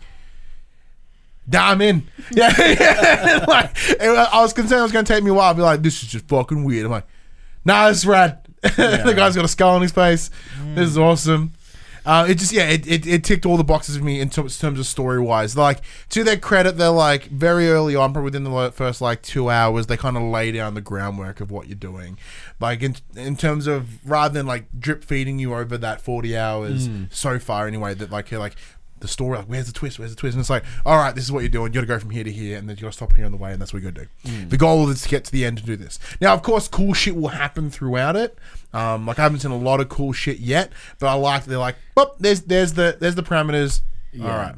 nah, I'm in. Yeah, yeah. Like, I was concerned it was going to take me a while. I'd be like, this is just fucking weird. I'm like, nah, this is rad. Yeah. The guy's got a skull on his face. Mm. This is awesome. Uh, it just, yeah, it, it, it ticked all the boxes for me in terms of story-wise. Like, to their credit, they're like, very early on, probably within the first, like, two hours, they kind of lay down the groundwork of what you're doing. Like, in, in terms of, rather than, like, drip-feeding you over that forty hours mm. so far anyway, that, like, you're like, the story, like, where's the twist, where's the twist? And it's like, all right, this is what you're doing. You got to go from here to here, and then you got to stop here on the way, and that's what you got to do. Mm. The goal is to get to the end to do this. Now, of course, cool shit will happen throughout it. Um, like, I haven't seen a lot of cool shit yet, but I like they're like, well, there's there's the there's the parameters. Yeah. All right.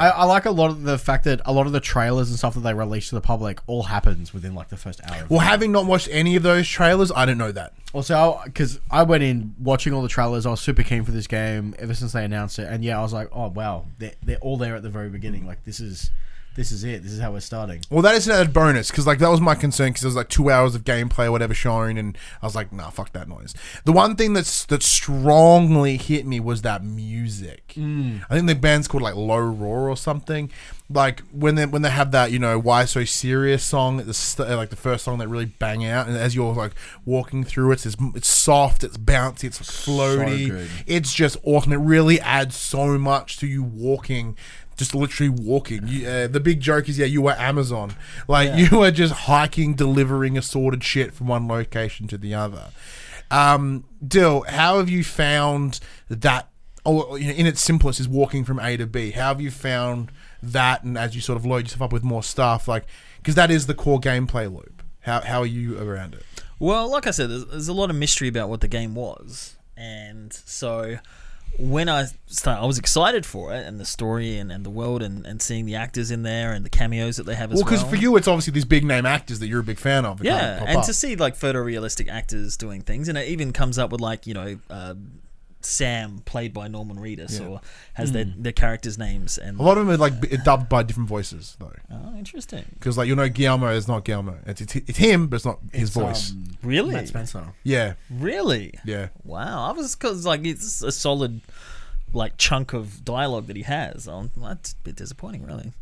I, I like a lot of the fact that a lot of the trailers and stuff that they release to the public all happens within like the first hour. Well, having not watched any of those trailers, I don't know that. Also, because I went in watching all the trailers, I was super keen for this game ever since they announced it. And yeah, I was like, oh, wow, they're, they're all there at the very beginning. Like, this is this is it. This is how we're starting. Well, that is an added bonus, because like that was my concern, because there was like two hours of gameplay or whatever shown, and I was like, nah, fuck that noise. The one thing that's that strongly hit me was that music. Mm. I think the band's called like Low Roar or something. Like when they when they have that, you know, Why So Serious song, at the st like the first song that really bang out, and as you're like walking through, it's it's, it's soft, it's bouncy, it's floaty, so it's just awesome. It really adds so much to you walking. Just literally walking. You, uh, the big joke is, yeah, you were Amazon. Like, yeah. you were just hiking, delivering assorted shit from one location to the other. Um, Dill, how have you found that, or, you know, in its simplest, is walking from A to B? How have you found that, and as you sort of load yourself up with more stuff? Like, because that is the core gameplay loop. How, how are you around it? Well, like I said, there's, there's a lot of mystery about what the game was. And so... when I started, I was excited for it, and the story, and, and the world, and, and seeing the actors in there, and the cameos that they have as well. Well, because for you, it's obviously these big name actors that you're a big fan of. Yeah, kind of and to see like photorealistic actors doing things, and it even comes up with like, you know, uh, Sam played by Norman Reedus, yeah. or has mm. their, their characters' names. And a lot of them are like uh, dubbed by different voices, though. Oh, interesting. Because like, you know, Guillermo is not Guillermo. It's, it's, it's him, but it's not his it's, voice. Um, Really? Matt Spencer. Yeah. Really? Yeah. Wow. I was, because like it's a solid like chunk of dialogue that he has. Um, that's a bit disappointing, really.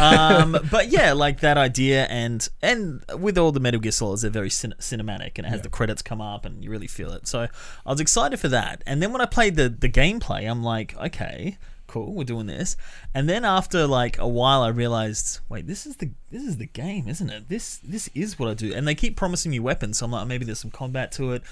Um, but yeah, like that idea, and and with all the Metal Gear Solids, they're very cin cinematic, and it has yeah. the credits come up, and you really feel it. So I was excited for that, and then when I played the the gameplay, I'm like, okay, cool, we're doing this. And then after like a while, I realized, wait, this is the this is the game, isn't it? This this is what I do. And they keep promising you weapons, so I'm like, oh, maybe there's some combat to it.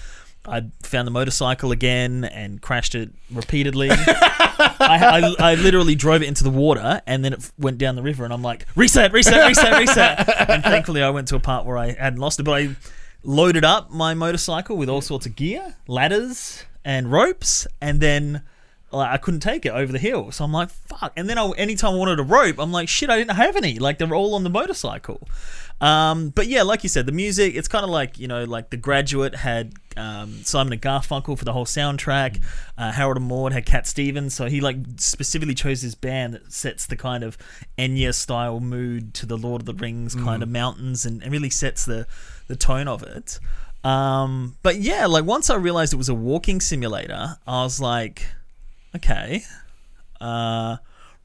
I found the motorcycle again and crashed it repeatedly. I, I, I literally drove it into the water, and then it went down the river, and I'm like, reset, reset, reset, reset. And thankfully, I went to a part where I hadn't lost it, but I loaded up my motorcycle with all sorts of gear, ladders, and ropes, and then... like, I couldn't take it over the hill, so I'm like, fuck. And then I, anytime I wanted a rope, I'm like, shit, I didn't have any. Like, they were all on the motorcycle. Um, but yeah, like you said, the music, it's kind of like, you know, like The Graduate had um, Simon and Garfunkel for the whole soundtrack. Uh, Harold and Maude had Cat Stevens, so he like specifically chose this band that sets the kind of Enya-style mood to the Lord of the Rings kind mm. of mountains, and, and really sets the, the tone of it. Um, but yeah, like once I realized it was a walking simulator, I was like... okay, uh,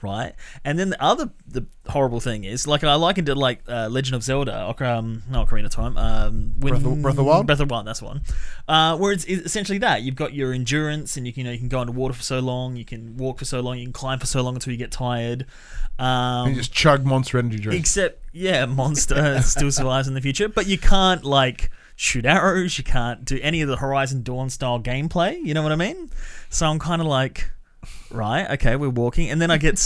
right. And then the other the horrible thing is, like, I likened it like uh, Legend of Zelda, Ocar um, not Ocarina of Time, um, Breath, of, Breath of Wild, Breath of Wild. That's one. Uh, where it's, it's essentially that you've got your endurance, and you can you know you can go underwater for so long, you can walk for so long, you can climb for so long until you get tired. Um, and you just chug Monster Energy drinks. Except, yeah, Monster still survives in the future, but you can't like shoot arrows. You can't do any of the Horizon Dawn style gameplay. You know what I mean? So I'm kind of like, right, okay, we're walking, and then I get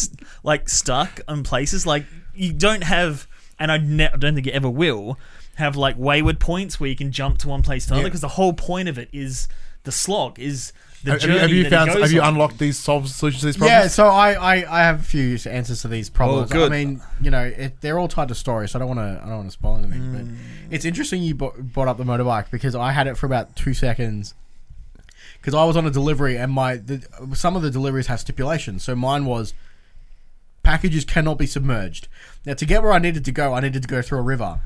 like stuck in places. Like, you don't have, and I, ne I don't think you ever will have, like wayward points where you can jump to one place to another, because yeah. the whole point of it is the slog is the have, journey. Have you that found? It goes have on. you unlocked these solved solutions to these problems? Yeah, so I, I, I have a few answers to these problems. Oh, good. I mean, you know, it, they're all tied to story, so I don't want to I don't want to spoil anything. Mm. But it's interesting you brought up the motorbike, because I had it for about two seconds. Because I was on a delivery, and my the, some of the deliveries have stipulations. So mine was, packages cannot be submerged. Now, to get where I needed to go, I needed to go through a river.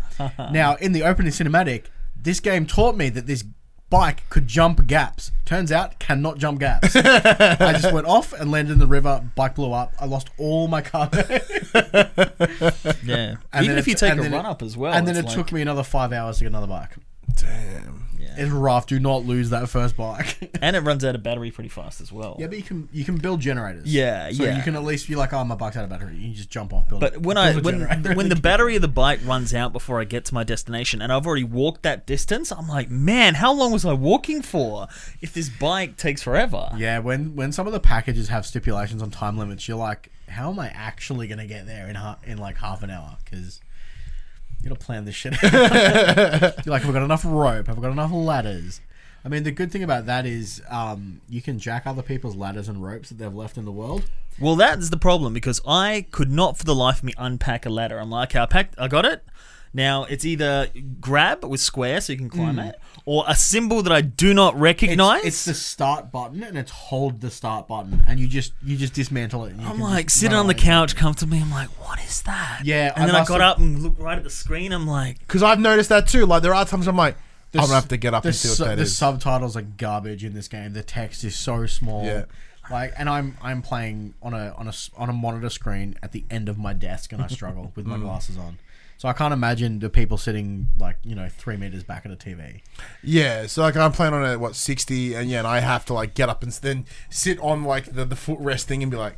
Now, in the opening cinematic, this game taught me that this bike could jump gaps. Turns out, cannot jump gaps. I just went off and landed in the river. Bike blew up. I lost all my cargo. Yeah. And even if you take a run up as well. And then it like... took me another five hours to get another bike. Damn. Yeah. It's rough. Do not lose that first bike. And it runs out of battery pretty fast as well. Yeah, but you can you can build generators. Yeah, so yeah. you can at least be like, oh, my bike's out of battery. You can just jump off. Build but when build I when the, when the battery of the bike runs out before I get to my destination, and I've already walked that distance, I'm like, man, how long was I walking for? If this bike takes forever. Yeah, when when some of the packages have stipulations on time limits, you're like, how am I actually gonna get there in in like half an hour? Because you gotta plan this shit out. You're like, have I got enough rope? Have I got enough ladders? I mean, the good thing about that is um, you can jack other people's ladders and ropes that they've left in the world. Well, that's the problem, because I could not for the life of me unpack a ladder. I'm like, okay, I packed, I got it. Now, it's either grab with square so you can climb mm. it, or a symbol that I do not recognize. It's, it's the start button, and it's hold the start button, and you just you just dismantle it. And you I'm like sitting on the couch comfortably. I'm like, what is that? Yeah. And I then I got have... up and looked right at the screen. I'm like, because I've noticed that too. Like there are times I'm like, I'm gonna have to get up and see what su- that the is. The subtitles are garbage in this game. The text is so small. Yeah. Like, and I'm I'm playing on a on a on a monitor screen at the end of my desk, and I struggle with my mm. glasses on. So I can't imagine the people sitting like, you know, three meters back at a T V. Yeah, so like I'm playing on a what sixty, and yeah, and I have to like get up and then sit on like the the footrest thing and be like,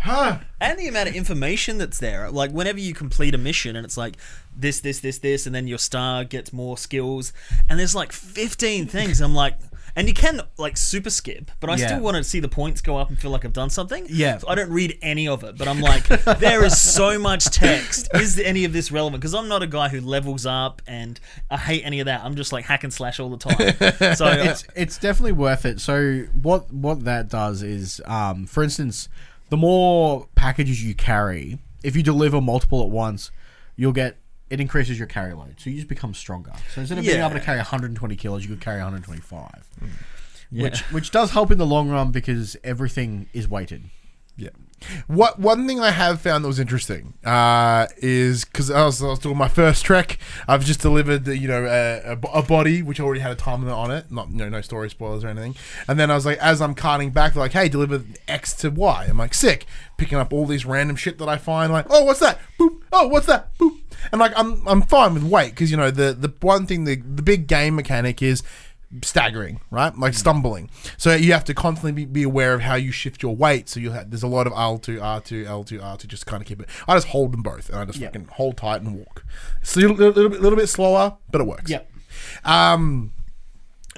huh. And the amount of information that's there, like whenever you complete a mission, and it's like this, this, this, this, and then your star gets more skills, and there's like fifteen things. I'm like. And you can, like, super skip, but I yeah. still want to see the points go up and feel like I've done something. Yeah. So I don't read any of it, but I'm like, there is so much text. Is any of this relevant? Because I'm not a guy who levels up, and I hate any of that. I'm just, like, hack and slash all the time. So It's it's definitely worth it. So what, what that does is, um, for instance, the more packages you carry, if you deliver multiple at once, you'll get... It increases your carry load, so you just become stronger. So instead of yeah. being able to carry one hundred twenty kilos, you could carry one hundred twenty-five, mm. yeah. which which does help in the long run because everything is weighted. Yeah. What one thing I have found that was interesting uh, is because I, I was doing my first trek, I've just delivered you know a, a, a body which already had a time limit on it. Not you know, no story spoilers or anything. And then I was like, as I'm carting back, they're like, hey, deliver X to Y. I'm like, sick. Picking up all these random shit that I find, like, oh, what's that? Boop. Oh, what's that? Boop. And like, I'm I'm fine with weight because you know the the one thing the the big game mechanic is staggering, right? Like stumbling. So you have to constantly be, be aware of how you shift your weight. So you have there's a lot of L two, R two, L two, R two. Just kind of keep it. I just hold them both, and I just yep. fucking hold tight and walk. It's a little, little, little bit slower, but it works. Yep. Um,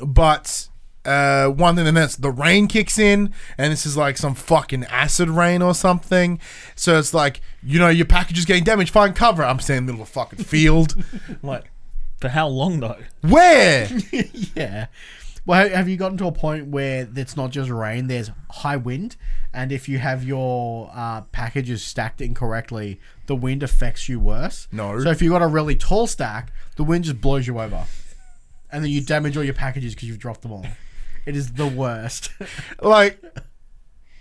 but. Uh, one thing, and that's the rain kicks in, and this is like some fucking acid rain or something. So it's like, you know, your package is getting damaged, find cover. I'm standing in the middle of a fucking field. Like, for how long though? Where? Yeah. Well, have you gotten to a point where it's not just rain, there's high wind, and if you have your uh, packages stacked incorrectly, the wind affects you worse? No. So if you've got a really tall stack, the wind just blows you over, and then you damage all your packages because you've dropped them all. It is the worst. Like,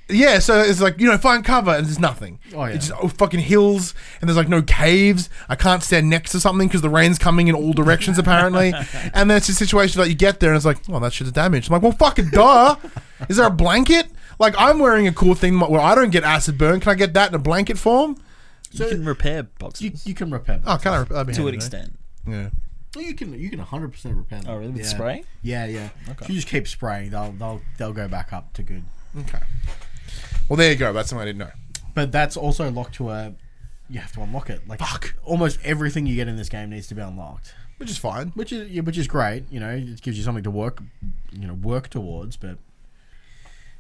yeah, so it's like, you know, find cover, and there's nothing. Oh, yeah. It's just oh, fucking hills, and there's, like, no caves. I can't stand next to something because the rain's coming in all directions, apparently. And then it's a situation that you get there, and it's like, oh, that shit's damaged. I'm like, well, fucking duh. Is there a blanket? Like, I'm wearing a cool thing where I don't get acid burn. Can I get that in a blanket form? So you can repair boxes. You, you can repair boxes. Oh, can I repair boxes? To an extent. Yeah. You can you can one hundred percent repair them. Oh, really? With yeah. spray? Yeah, yeah. Okay. If you just keep spraying, they'll they'll they'll go back up to good. Okay. Well, there you go. That's something I didn't know. But that's also locked to a... You have to unlock it. Like, fuck. Almost everything you get in this game needs to be unlocked. Which is fine. Which is yeah, which is great. You know, it gives you something to work, you know, work towards. But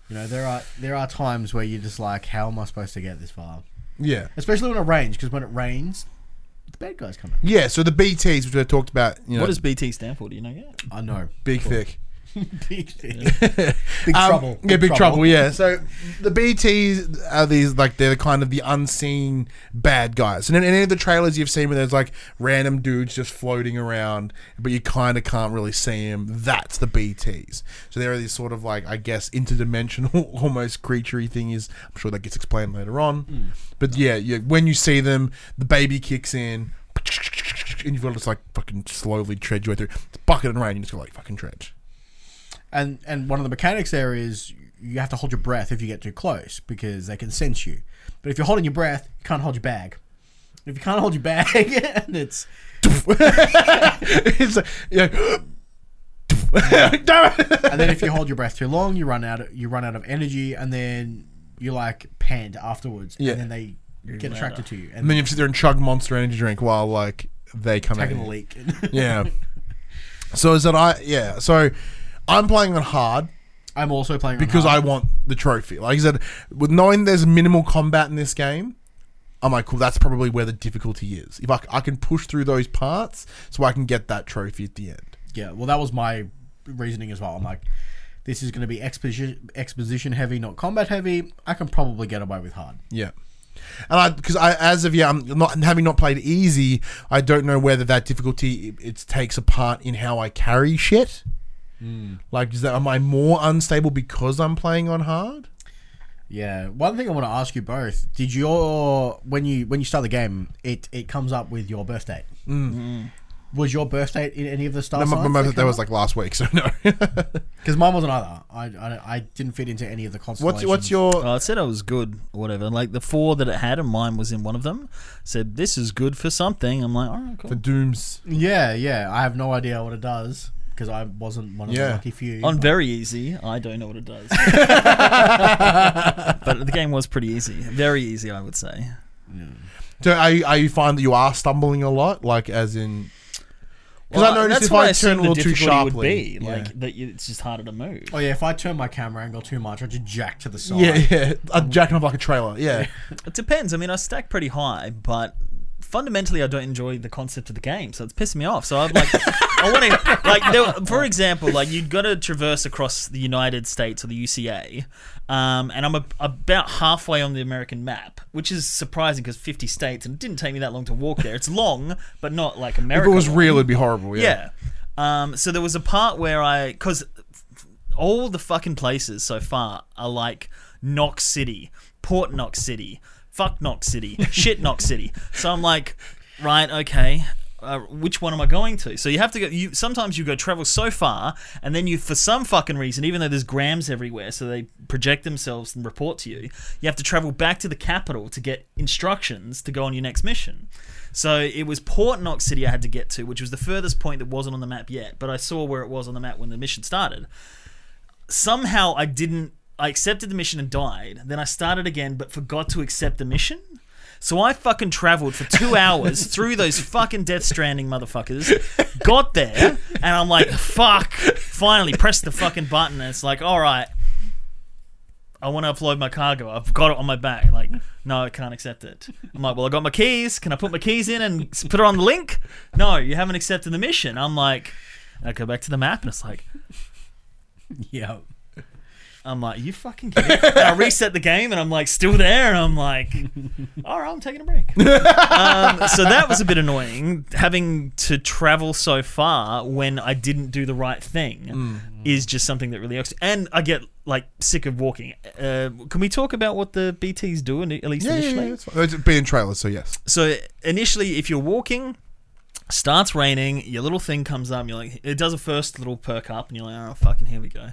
you know, there are there are times where you're just like, how am I supposed to get this far? Yeah. Especially when it rains, because when it rains, the bad guys come out. Yeah, so the B Ts, which I talked about. You know, what does B T stand for? Do you know yet? I know. Big Thick. Big Thick. Yeah. Big um, Trouble. Yeah, Big, big trouble. trouble, yeah. So the B Ts are these, like, they're kind of the unseen bad guys. And in any of the trailers you've seen where there's, like, random dudes just floating around, but you kind of can't really see them, that's the B Ts. So there are these sort of, like, I guess, interdimensional, almost creature-y thingies. I'm sure that gets explained later on. Mm. But yeah, yeah, when you see them, the baby kicks in, and you've got to just like fucking slowly tread your way through. It's bucket and rain, you just go like fucking tread. And and one of the mechanics there is you have to hold your breath if you get too close because they can sense you. But if you're holding your breath, you can't hold your bag. If you can't hold your bag, and it's it's like, yeah. And then if you hold your breath too long, you run out of, you run out of energy, and then you like pant afterwards, yeah. and then they You're get attracted ladder. to you, and, and then you sit there and chug Monster Energy drink while like they come taking out. a leak. Yeah. So is that I? Yeah. So I'm playing on hard. I'm also playing on because hard. I want the trophy. Like I said, with knowing there's minimal combat in this game, I'm like, cool. That's probably where the difficulty is. If I, I can push through those parts, so I can get that trophy at the end. Yeah. Well, that was my reasoning as well. I'm like, this is going to be exposition, exposition heavy, not combat heavy. I can probably get away with hard. Yeah. And I, because I, as of yet, I'm not having not played easy. I don't know whether that difficulty it, it takes a part in how I carry shit. Mm. Like, is that am I more unstable because I'm playing on hard? Yeah. One thing I want to ask you both: did your when you when you start the game, it it comes up with your birth date? Mm. Was your birth date in any of the star? No, my, my birthday was like last week, so no. Because mine wasn't either. I, I I didn't fit into any of the constellations. What's what's your? Oh, it said I was good or whatever. Like the four that it had, and mine was in one of them. It said this is good for something. I'm like, all right, cool. For dooms. Yeah, yeah. I have no idea what it does. Because I wasn't one of yeah. the lucky few. On very easy, I don't know what it does. But the game was pretty easy. Very easy, I would say. Yeah. So are you, are you find that you are stumbling a lot? Like, as in... Because well, I noticed if I, I turn a little too sharply... Would be, yeah. Like, that you, it's just harder to move. Oh, yeah, if I turn my camera angle too much, I'd just jack to the side. Yeah, yeah. I'd jack him up like a trailer, yeah. It depends. I mean, I stack pretty high, but... Fundamentally, I don't enjoy the concept of the game, so it's pissing me off. So I'd like, I want to, like, there, for example, like you've got to traverse across the United States or the U C A, um, and I'm a, about halfway on the American map, which is surprising because fifty states, and it didn't take me that long to walk there. It's long, but not like America. If it was long. Real, it'd be horrible. Yeah. yeah. Um, so there was a part where I, because all the fucking places so far are like Knox City, Port Knox City. Fuck Knox City. Shit Knox City. So I'm like, right, okay, uh, which one am I going to? So you have to go, you, sometimes you go travel so far, and then you, for some fucking reason, even though there's grams everywhere, so they project themselves and report to you, you have to travel back to the capital to get instructions to go on your next mission. So it was Port Knox City I had to get to, which was the furthest point that wasn't on the map yet, but I saw where it was on the map when the mission started. Somehow I didn't I accepted the mission and died. Then I started again, but forgot to accept the mission. So I fucking travelled for two hours through those fucking Death Stranding motherfuckers. Got there, and I'm like, fuck. Finally, pressed the fucking button, and it's like, all right. I want to upload my cargo. I've got it on my back. Like, no, I can't accept it. I'm like, well, I got my keys. Can I put my keys in and put it on the link? No, you haven't accepted the mission. I'm like, and I go back to the map, and it's like, yeah. I'm like, are you fucking kidding? And I reset the game and I'm like, still there. And I'm like, all right, I'm taking a break. um, so that was a bit annoying. Having to travel so far when I didn't do the right thing mm. is just something that really... And I get like sick of walking. Uh, can we talk about what the B Ts do, at least yeah, initially? Yeah, yeah, it's fine. It's being trailers, so yes. So initially, if you're walking... Starts raining, your little thing comes up, and you're like, it does a first little perk up, and you're like, oh, fucking, here we go.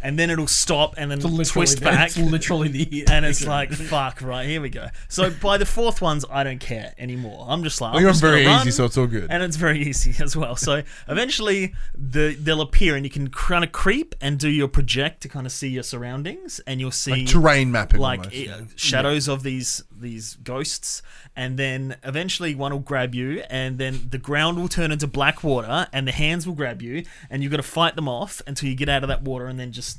And then it'll stop and then twist back. It's literally the And it's like, fuck, right, here we go. So by the fourth ones, I don't care anymore. I'm just like, well, you're very easy, so it's all good. And it's very easy as well. So eventually, the, they'll appear, and you can kind of creep and do your project to kind of see your surroundings, and you'll see like terrain mapping, like almost, it, yeah. shadows yeah. of these these ghosts. And then eventually one will grab you, and then the ground will turn into black water, and the hands will grab you, and you've got to fight them off until you get out of that water, and then just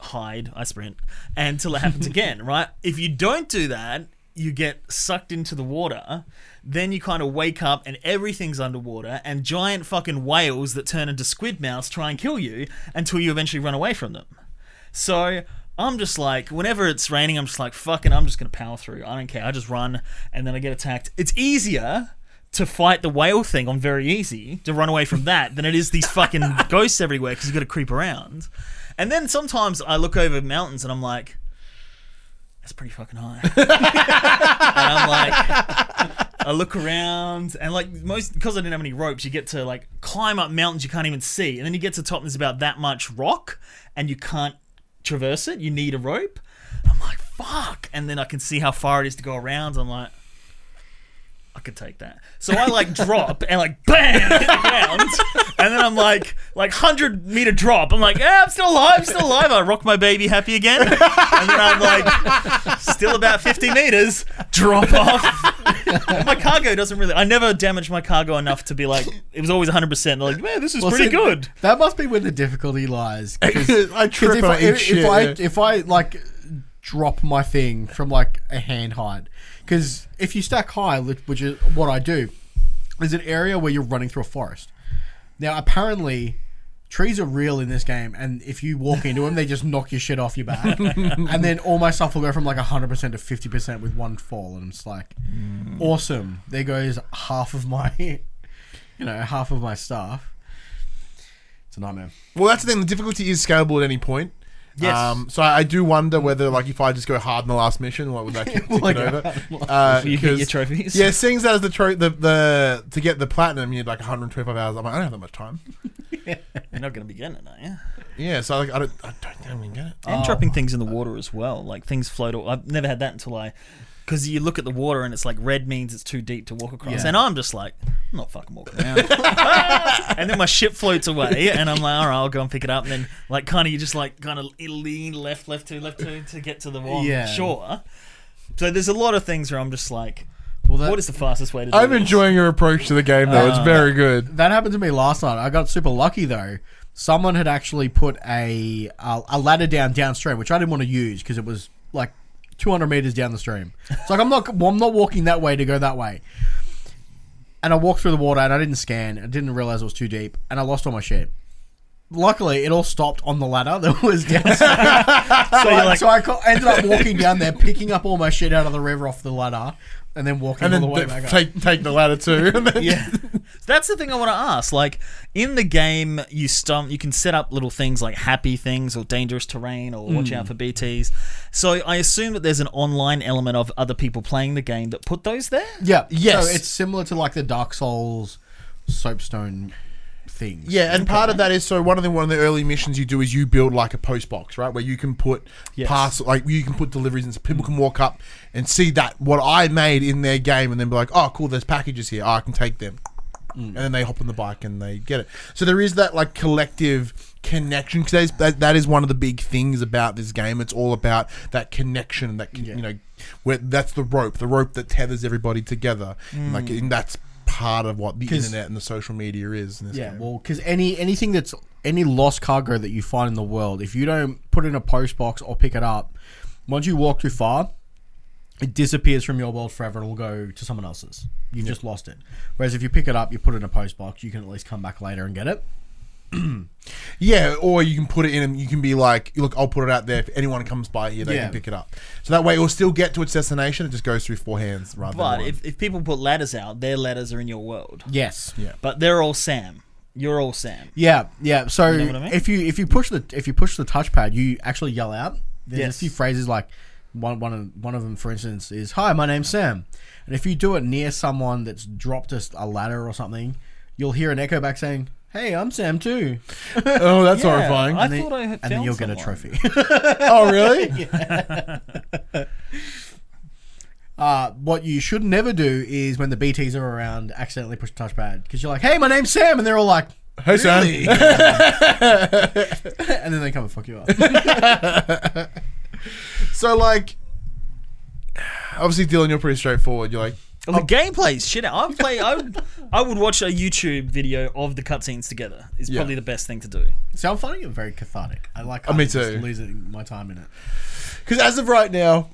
hide, I sprint, until it happens again, right? If you don't do that, you get sucked into the water, then you kind of wake up and everything's underwater, and giant fucking whales that turn into squid mouths try and kill you until you eventually run away from them. So... I'm just like, whenever it's raining, I'm just like, fucking, I'm just going to power through. I don't care. I just run, and then I get attacked. It's easier to fight the whale thing on very easy, to run away from that, than it is these fucking ghosts everywhere, because you've got to creep around. And then sometimes I look over mountains, and I'm like, that's pretty fucking high. And I'm like... I look around, and like most, because I didn't have any ropes, you get to like climb up mountains you can't even see, and then you get to the top, and there's about that much rock, and you can't traverse it, you need a rope. I'm like, fuck. And then I can see how far it is to go around. I'm like, I could take that. So I like drop and like bam, hit the ground. And then I'm like, like hundred meter drop. I'm like, yeah, I'm still alive, I'm still alive. I rock my baby happy again. And then I'm like, still about fifty meters, drop off. My cargo doesn't really... I never damaged my cargo enough to be like... It was always one hundred percent. Like, man, this is well, pretty see, good. That must be where the difficulty lies. I trip if on I, if, shit, if, I, yeah. if I, like, drop my thing from, like, a hand height... Because if you stack high, which is what I do, there's an area where you're running through a forest. Now, apparently, Trees are real in this game, and if you walk into them, they just knock your shit off your back. And then all my stuff will go from like one hundred percent to fifty percent with one fall, and I'm just like, mm. awesome. There goes half of my, you know, half of my stuff. It's a nightmare. Well, that's the thing. The difficulty is scalable at any point. Yes. Um, so I, I do wonder whether, like, if I just go hard in the last mission, like, would that kick well, like, it over? Uh, so you get your trophies. Yeah, seeing as the, tro the the to get the platinum, you need like one hundred twenty-five hours. I'm like, I don't have that much time. Yeah. You're not going to be getting it, are you? Yeah, so like, I don't, I don't think I'm going to get it. And oh, dropping things in the water as well, like things float. All, I've never had that until I, because you look at the water and it's like red means it's too deep to walk across, yeah. and I'm just like, I'm not fucking walking down. And then my ship floats away, and I'm like, all right, I'll go and pick it up. And then like, kind of, you just like, kind of lean left, left to, left to, to get to the wrong yeah. shore. So there's a lot of things where I'm just like, well, that, what is the fastest way to do I'm this? Enjoying your approach to the game, though. Uh, it's very good. That happened to me last night. I got super lucky, though. Someone had actually put a a, a ladder down downstream, which I didn't want to use because it was like two hundred meters down the stream. It's like, I'm not, well, I'm not walking that way to go that way. And I walked through the water, and I didn't scan. I didn't realize it was too deep, and I lost all my shit. Luckily, it all stopped on the ladder that was downstairs. so, so, I, like... so I ended up walking down there, picking up all my shit out of the river off the ladder, and then walking and all then the way back take, up. Take the ladder too. And then yeah. That's the thing I want to ask. Like, in the game, you stump, you can set up little things like happy things or dangerous terrain or watch mm. out for B Ts. So I assume that there's an online element of other people playing the game that put those there? Yeah. Yes. So it's similar to like the Dark Souls soapstone things. Yeah, and okay. part of that is, so one of the one of the early missions you do is you build like a post box, right, where you can put yes. parcel, like you can put deliveries in, so people can walk up and see that what I made in their game, and then be like, oh, cool, there's packages here, oh, I can take them, mm. and then they hop on the bike and they get it. So there is that like collective connection, because that, that is one of the big things about this game. It's all about that connection, that yeah. you know, where that's the rope, the rope that tethers everybody together, mm. and like and that's. part of what the internet and the social media is in this yeah game. Well, because any anything that's any lost cargo that you find in the world, if you don't put in a post box or pick it up, once you walk too far, it disappears from your world forever. It'll go to someone else's. You've yeah. just lost it. Whereas if you pick it up, you put it in a post box, you can at least come back later and get it. Yeah, or you can put it in and you can be like, look, I'll put it out there. If anyone comes by here, they yeah. can pick it up. So that way it will still get to its destination. It just goes through four hands rather but than one. If, if people put ladders out, their ladders are in your world. Yes. Yeah. But they're all Sam. You're all Sam. Yeah, yeah. So you know what I mean? if you if you push the if you push the touchpad, you actually yell out. There's yes. a few phrases, like one one of, one of them, for instance, is, hi, my name's Sam. And if you do it near someone that's dropped a, a ladder or something, you'll hear an echo back saying, hey, I'm Sam too. Oh, that's yeah, horrifying. I and thought they, I had And then you'll someone. Get a trophy. Oh, really? Yeah. Uh, what you should never do is when the B Ts are around, accidentally push the touchpad. Because you're like, hey, my name's Sam. And they're all like, hey, really? Sam. And then they come and fuck you up. So, like, obviously, Dylan, you're pretty straightforward. You're like, well, the oh. gameplay's shit. I play. I would, I would watch a YouTube video of the cutscenes together. Is yeah. probably the best thing to do. So I'm finding it very cathartic. I like. I'm oh, just losing my time in it. Because as of right now,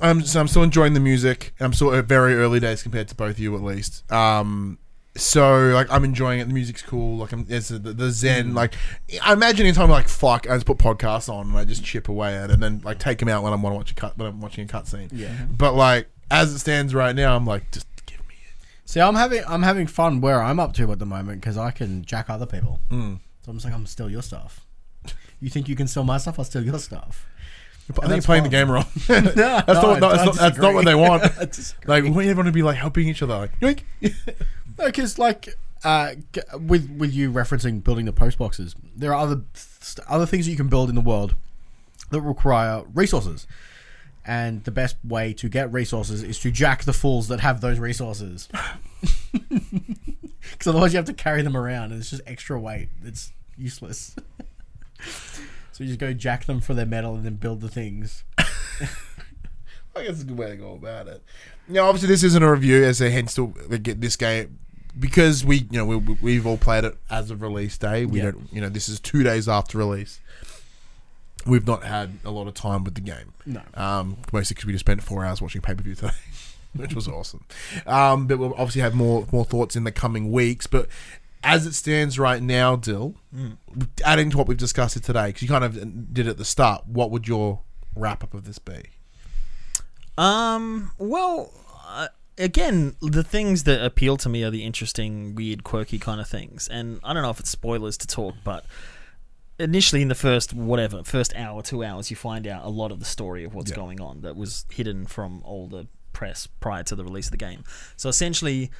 I'm just, I'm still enjoying the music. I'm still at very early days compared to both of you, at least. Um, so like I'm enjoying it. The music's cool. Like I'm, it's the, the zen. Mm. Like I imagine in time, I'm like fuck, I just put podcasts on and I just chip away at it, and then like take them out when I want to watch a cut when I'm watching a cutscene. Yeah. But like, as it stands right now, I'm like, just give me it. See, I'm having I'm having fun where I'm up to at the moment because I can jack other people. Mm. So I'm just like, I'm steal your stuff. You think you can steal my stuff? I'll steal your stuff. I think you're playing fun. The game wrong. No, that's, no, not, no, that's, not, that's not what they want. Like, we want everyone to be like helping each other. Like, no, because like uh, with with you referencing building the post boxes, there are other other things that you can build in the world that require resources. And the best way to get resources is to jack the fools that have those resources. Because otherwise you have to carry them around and it's just extra weight. It's useless. So you just go jack them for their metal and then build the things. I guess it's a good way to go about it. Now, obviously this isn't a review, as a hence to get this game, because we, you know, we, we've all played it as of release day. We yep. don't, you know, this is two days after release. We've not had a lot of time with the game. No. Um, mostly because we just spent four hours watching pay-per-view today, which was awesome. Um, but we'll obviously have more more thoughts in the coming weeks. But as it stands right now, Dill, mm. adding to what we've discussed today, because you kind of did it at the start, what would your wrap-up of this be? Um, well, uh, again, the things that appeal to me are the interesting, weird, quirky kind of things. And I don't know if it's spoilers to talk, but initially in the first, whatever, first hour, two hours, you find out a lot of the story of what's yeah. going on that was hidden from older press prior to the release of the game. So essentially...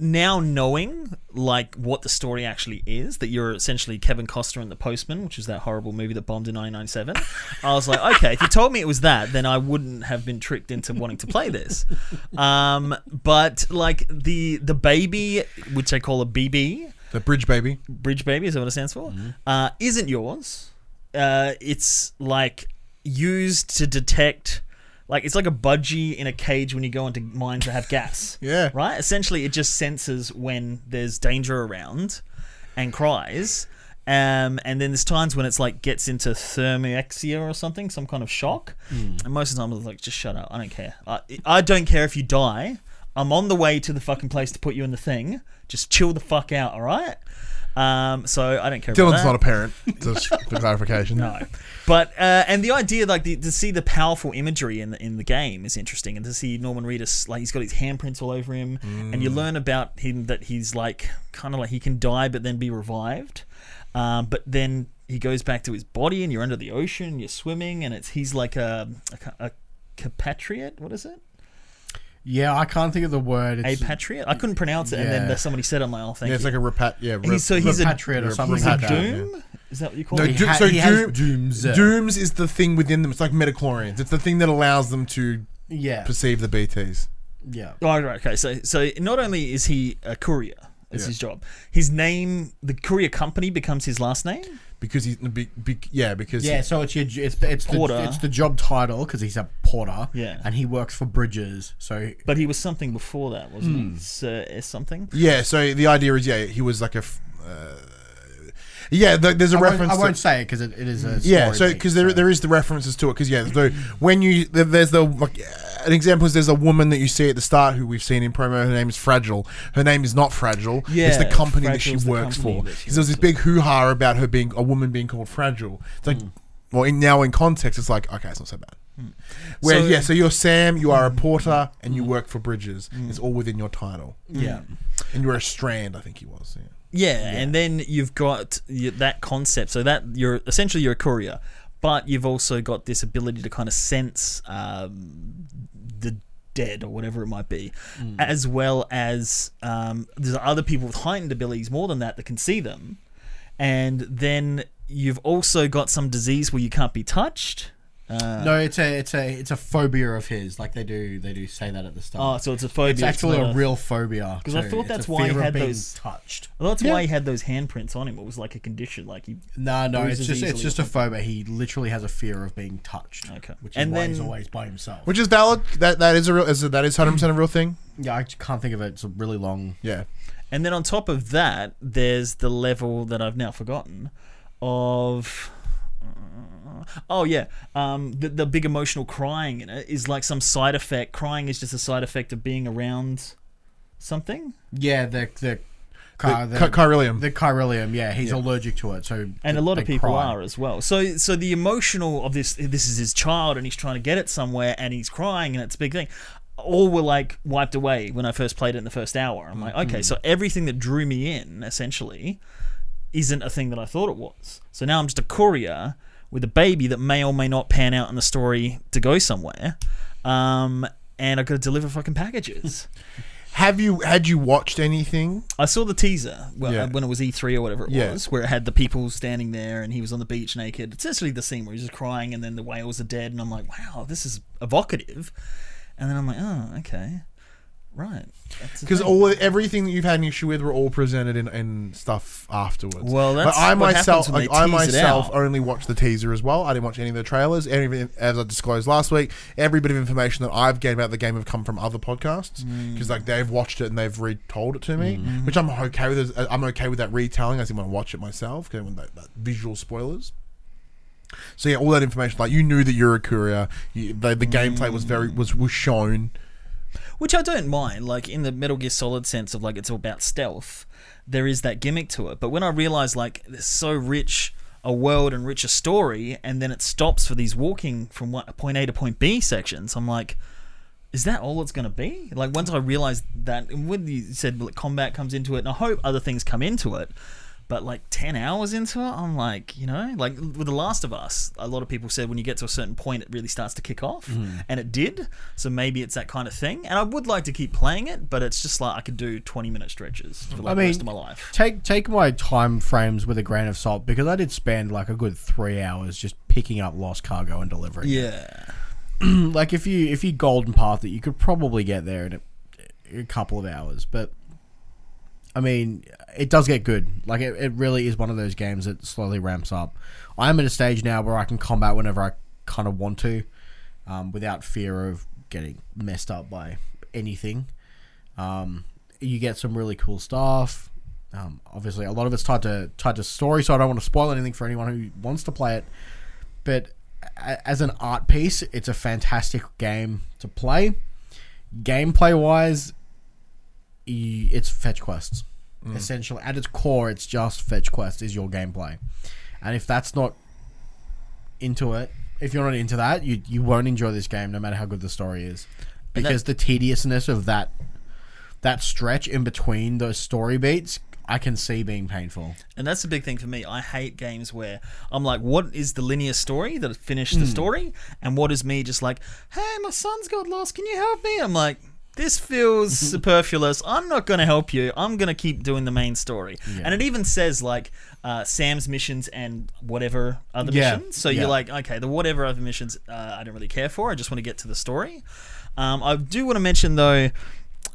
now knowing like what the story actually is, that you're essentially Kevin Costner and the Postman, which is that horrible movie that bombed in nineteen ninety-seven, I was like, okay, if you told me it was that, then I wouldn't have been tricked into wanting to play this. Um, but like the the baby, which I call a B B, the bridge baby, bridge baby is that what it stands for, mm-hmm. uh, isn't yours. Uh, it's like used to detect. Like, it's like a budgie in a cage when you go into mines that have gas. Yeah. Right? Essentially, it just senses when there's danger around and cries. Um, and then there's times when it's like gets into thermorexia or something, some kind of shock. Mm. And most of the time, it's like, just shut up. I don't care. I, I don't care if you die. I'm on the way to the fucking place to put you in the thing. Just chill the fuck out, all right? Um, so I don't care Dylan's about that. Dylan's not a parent, just for clarification. No. But, uh, and the idea, like, the, to see the powerful imagery in the, in the game is interesting. And to see Norman Reedus, like, he's got his handprints all over him. Mm. And you learn about him that he's, like, kind of like he can die but then be revived. Um, but then he goes back to his body and you're under the ocean, you're swimming, and it's he's like a, a, a compatriot. What is it? Yeah, I can't think of the word. It's, a patriot? I couldn't pronounce it, yeah. and then somebody said it, I'm like, oh, thank you. Yeah, it's you. like a repat... Yeah, rep, he's, so he's repatriate a, or something like that. Doom? Yeah. Is that what you call no, it? No, so Doom, Dooms. Uh, Dooms is the thing within them. It's like metachlorians. It's the thing that allows them to yeah. perceive the B Ts. Yeah. Right, right, okay. So, so not only is he a courier, it's yeah. his job. His name, the courier company becomes his last name? Because he's... Be, be, yeah, because... Yeah, so it's your, it's, it's, porter. The, it's the job title, because he's a porter. Yeah. And he works for Bridges, so... But he was something before that, wasn't mm. he? Sir S something? Yeah, so the idea is, yeah, he was like a... Uh, yeah, the, there's a I reference... Won't, I won't to, say it, because it, it is a story Yeah, so... Because there, so. there is the references to it, because, yeah, so when you... There's the... Like, an example is there's a woman that you see at the start who we've seen in promo. Her name is Fragile. Her name is not Fragile. Yeah, it's the company that she works for. So there's this big hoo-ha about her being a woman being called Fragile. It's like, mm. well, in, now in context, it's like, okay, it's not so bad. Mm. Where, so, yeah, so you're Sam, you are a porter, and you work for Bridges. Mm. It's all within your title. Yeah. And you're a strand, I think he was. Yeah, yeah, yeah. And then you've got that concept. So that you're essentially you're a courier. But you've also got this ability to kind of sense um, the dead or whatever it might be, mm. as well as um, there's other people with heightened abilities more than that that can see them. And then you've also got some disease where you can't be touched. Uh, no, it's a it's a it's a phobia of his. Like they do they do say that at the start. Oh, so it's a phobia. It's actually it's a, a real phobia. Because I thought that's why he had those touched. Well, that's yeah. why he had those handprints on him. It was like a condition. Like he no no it's just it's just a phobia. He literally has a fear of being touched. Okay, which is and why then, he's always by himself. Which is valid. That that is a real is a, that is one hundred percent a real thing. Yeah, I can't think of it. It's a really long yeah. And then on top of that, there's the level that I've now forgotten of. Oh yeah, um, the, the big emotional crying in it is like some side effect. Crying is just a side effect of being around something. Yeah, the the, the, the, the Kyrillium. The Kyrillium, yeah, he's yeah. allergic to it. So and the, a lot of people cry. are as well. So so the emotional of this, this is his child, and he's trying to get it somewhere, and he's crying, and it's a big thing. All were like wiped away when I first played it in the first hour. I'm like, okay, mm-hmm. so everything that drew me in essentially isn't a thing that I thought it was. So now I'm just a courier with a baby that may or may not pan out in the story to go somewhere, um, and I got to deliver fucking packages. Have you had you watched anything? I saw the teaser well, yeah. when it was E three or whatever it yeah. was, where it had the people standing there and he was on the beach naked. It's essentially the scene where he's just crying and then the whales are dead, and I'm like, wow, this is evocative. And then I'm like, oh, okay, right. Because all everything that you've had an issue with were all presented in, in stuff afterwards. Well, that's but I what myself, like, I myself only watched the teaser as well. I didn't watch any of the trailers. Every, as I disclosed last week, every bit of information that I've gained about the game have come from other podcasts because mm. like they've watched it and they've retold it to me, mm. which I'm okay with. I'm okay with that retelling. I didn't want to watch it myself because I didn't want that, that visual spoilers. So yeah, all that information, like you knew that you're a courier. You, the the mm. gameplay was very was was shown. Which I don't mind, like, in the Metal Gear Solid sense of, like, it's all about stealth. There is that gimmick to it. But when I realised, like, there's so rich a world and rich a story, and then it stops for these walking from what, point A to point B sections, I'm like, is that all it's going to be? Like, once I realised that, and when you said, well, combat comes into it, and I hope other things come into it, but, like, ten hours into it, I'm like, you know, like, with The Last of Us, a lot of people said when you get to a certain point, it really starts to kick off, mm. and it did, so maybe it's that kind of thing, and I would like to keep playing it, but it's just like, I could do twenty-minute stretches for, like, I mean, the rest of my life. Take take my time frames with a grain of salt, because I did spend, like, a good three hours just picking up lost cargo and delivering yeah. it. Like, if you, if you golden path it, you could probably get there in a, a couple of hours, but... I mean, it does get good. Like, it, it really is one of those games that slowly ramps up. I'm at a stage now where I can combat whenever I kind of want to, um, without fear of getting messed up by anything. Um, you get some really cool stuff. Um, obviously, a lot of it's tied to tied to story, so I don't want to spoil anything for anyone who wants to play it. But a- as an art piece, it's a fantastic game to play. Gameplay-wise... it's fetch quests. Mm. Essentially, at its core, it's just fetch quests is your gameplay. And if that's not into it, if you're not into that, you you won't enjoy this game no matter how good the story is. Because that, the tediousness of that that stretch in between those story beats, I can see being painful. And that's the big thing for me. I hate games where I'm like, what is the linear story that finished mm. the story? And what is me just like, hey, my son's got lost, can you help me? I'm like... this feels superfluous. I'm not going to help you. I'm going to keep doing the main story. Yeah. And it even says, like, uh, Sam's missions and whatever other yeah. missions. So yeah. you're like, okay, the whatever other missions uh, I don't really care for. I just want to get to the story. Um, I do want to mention, though,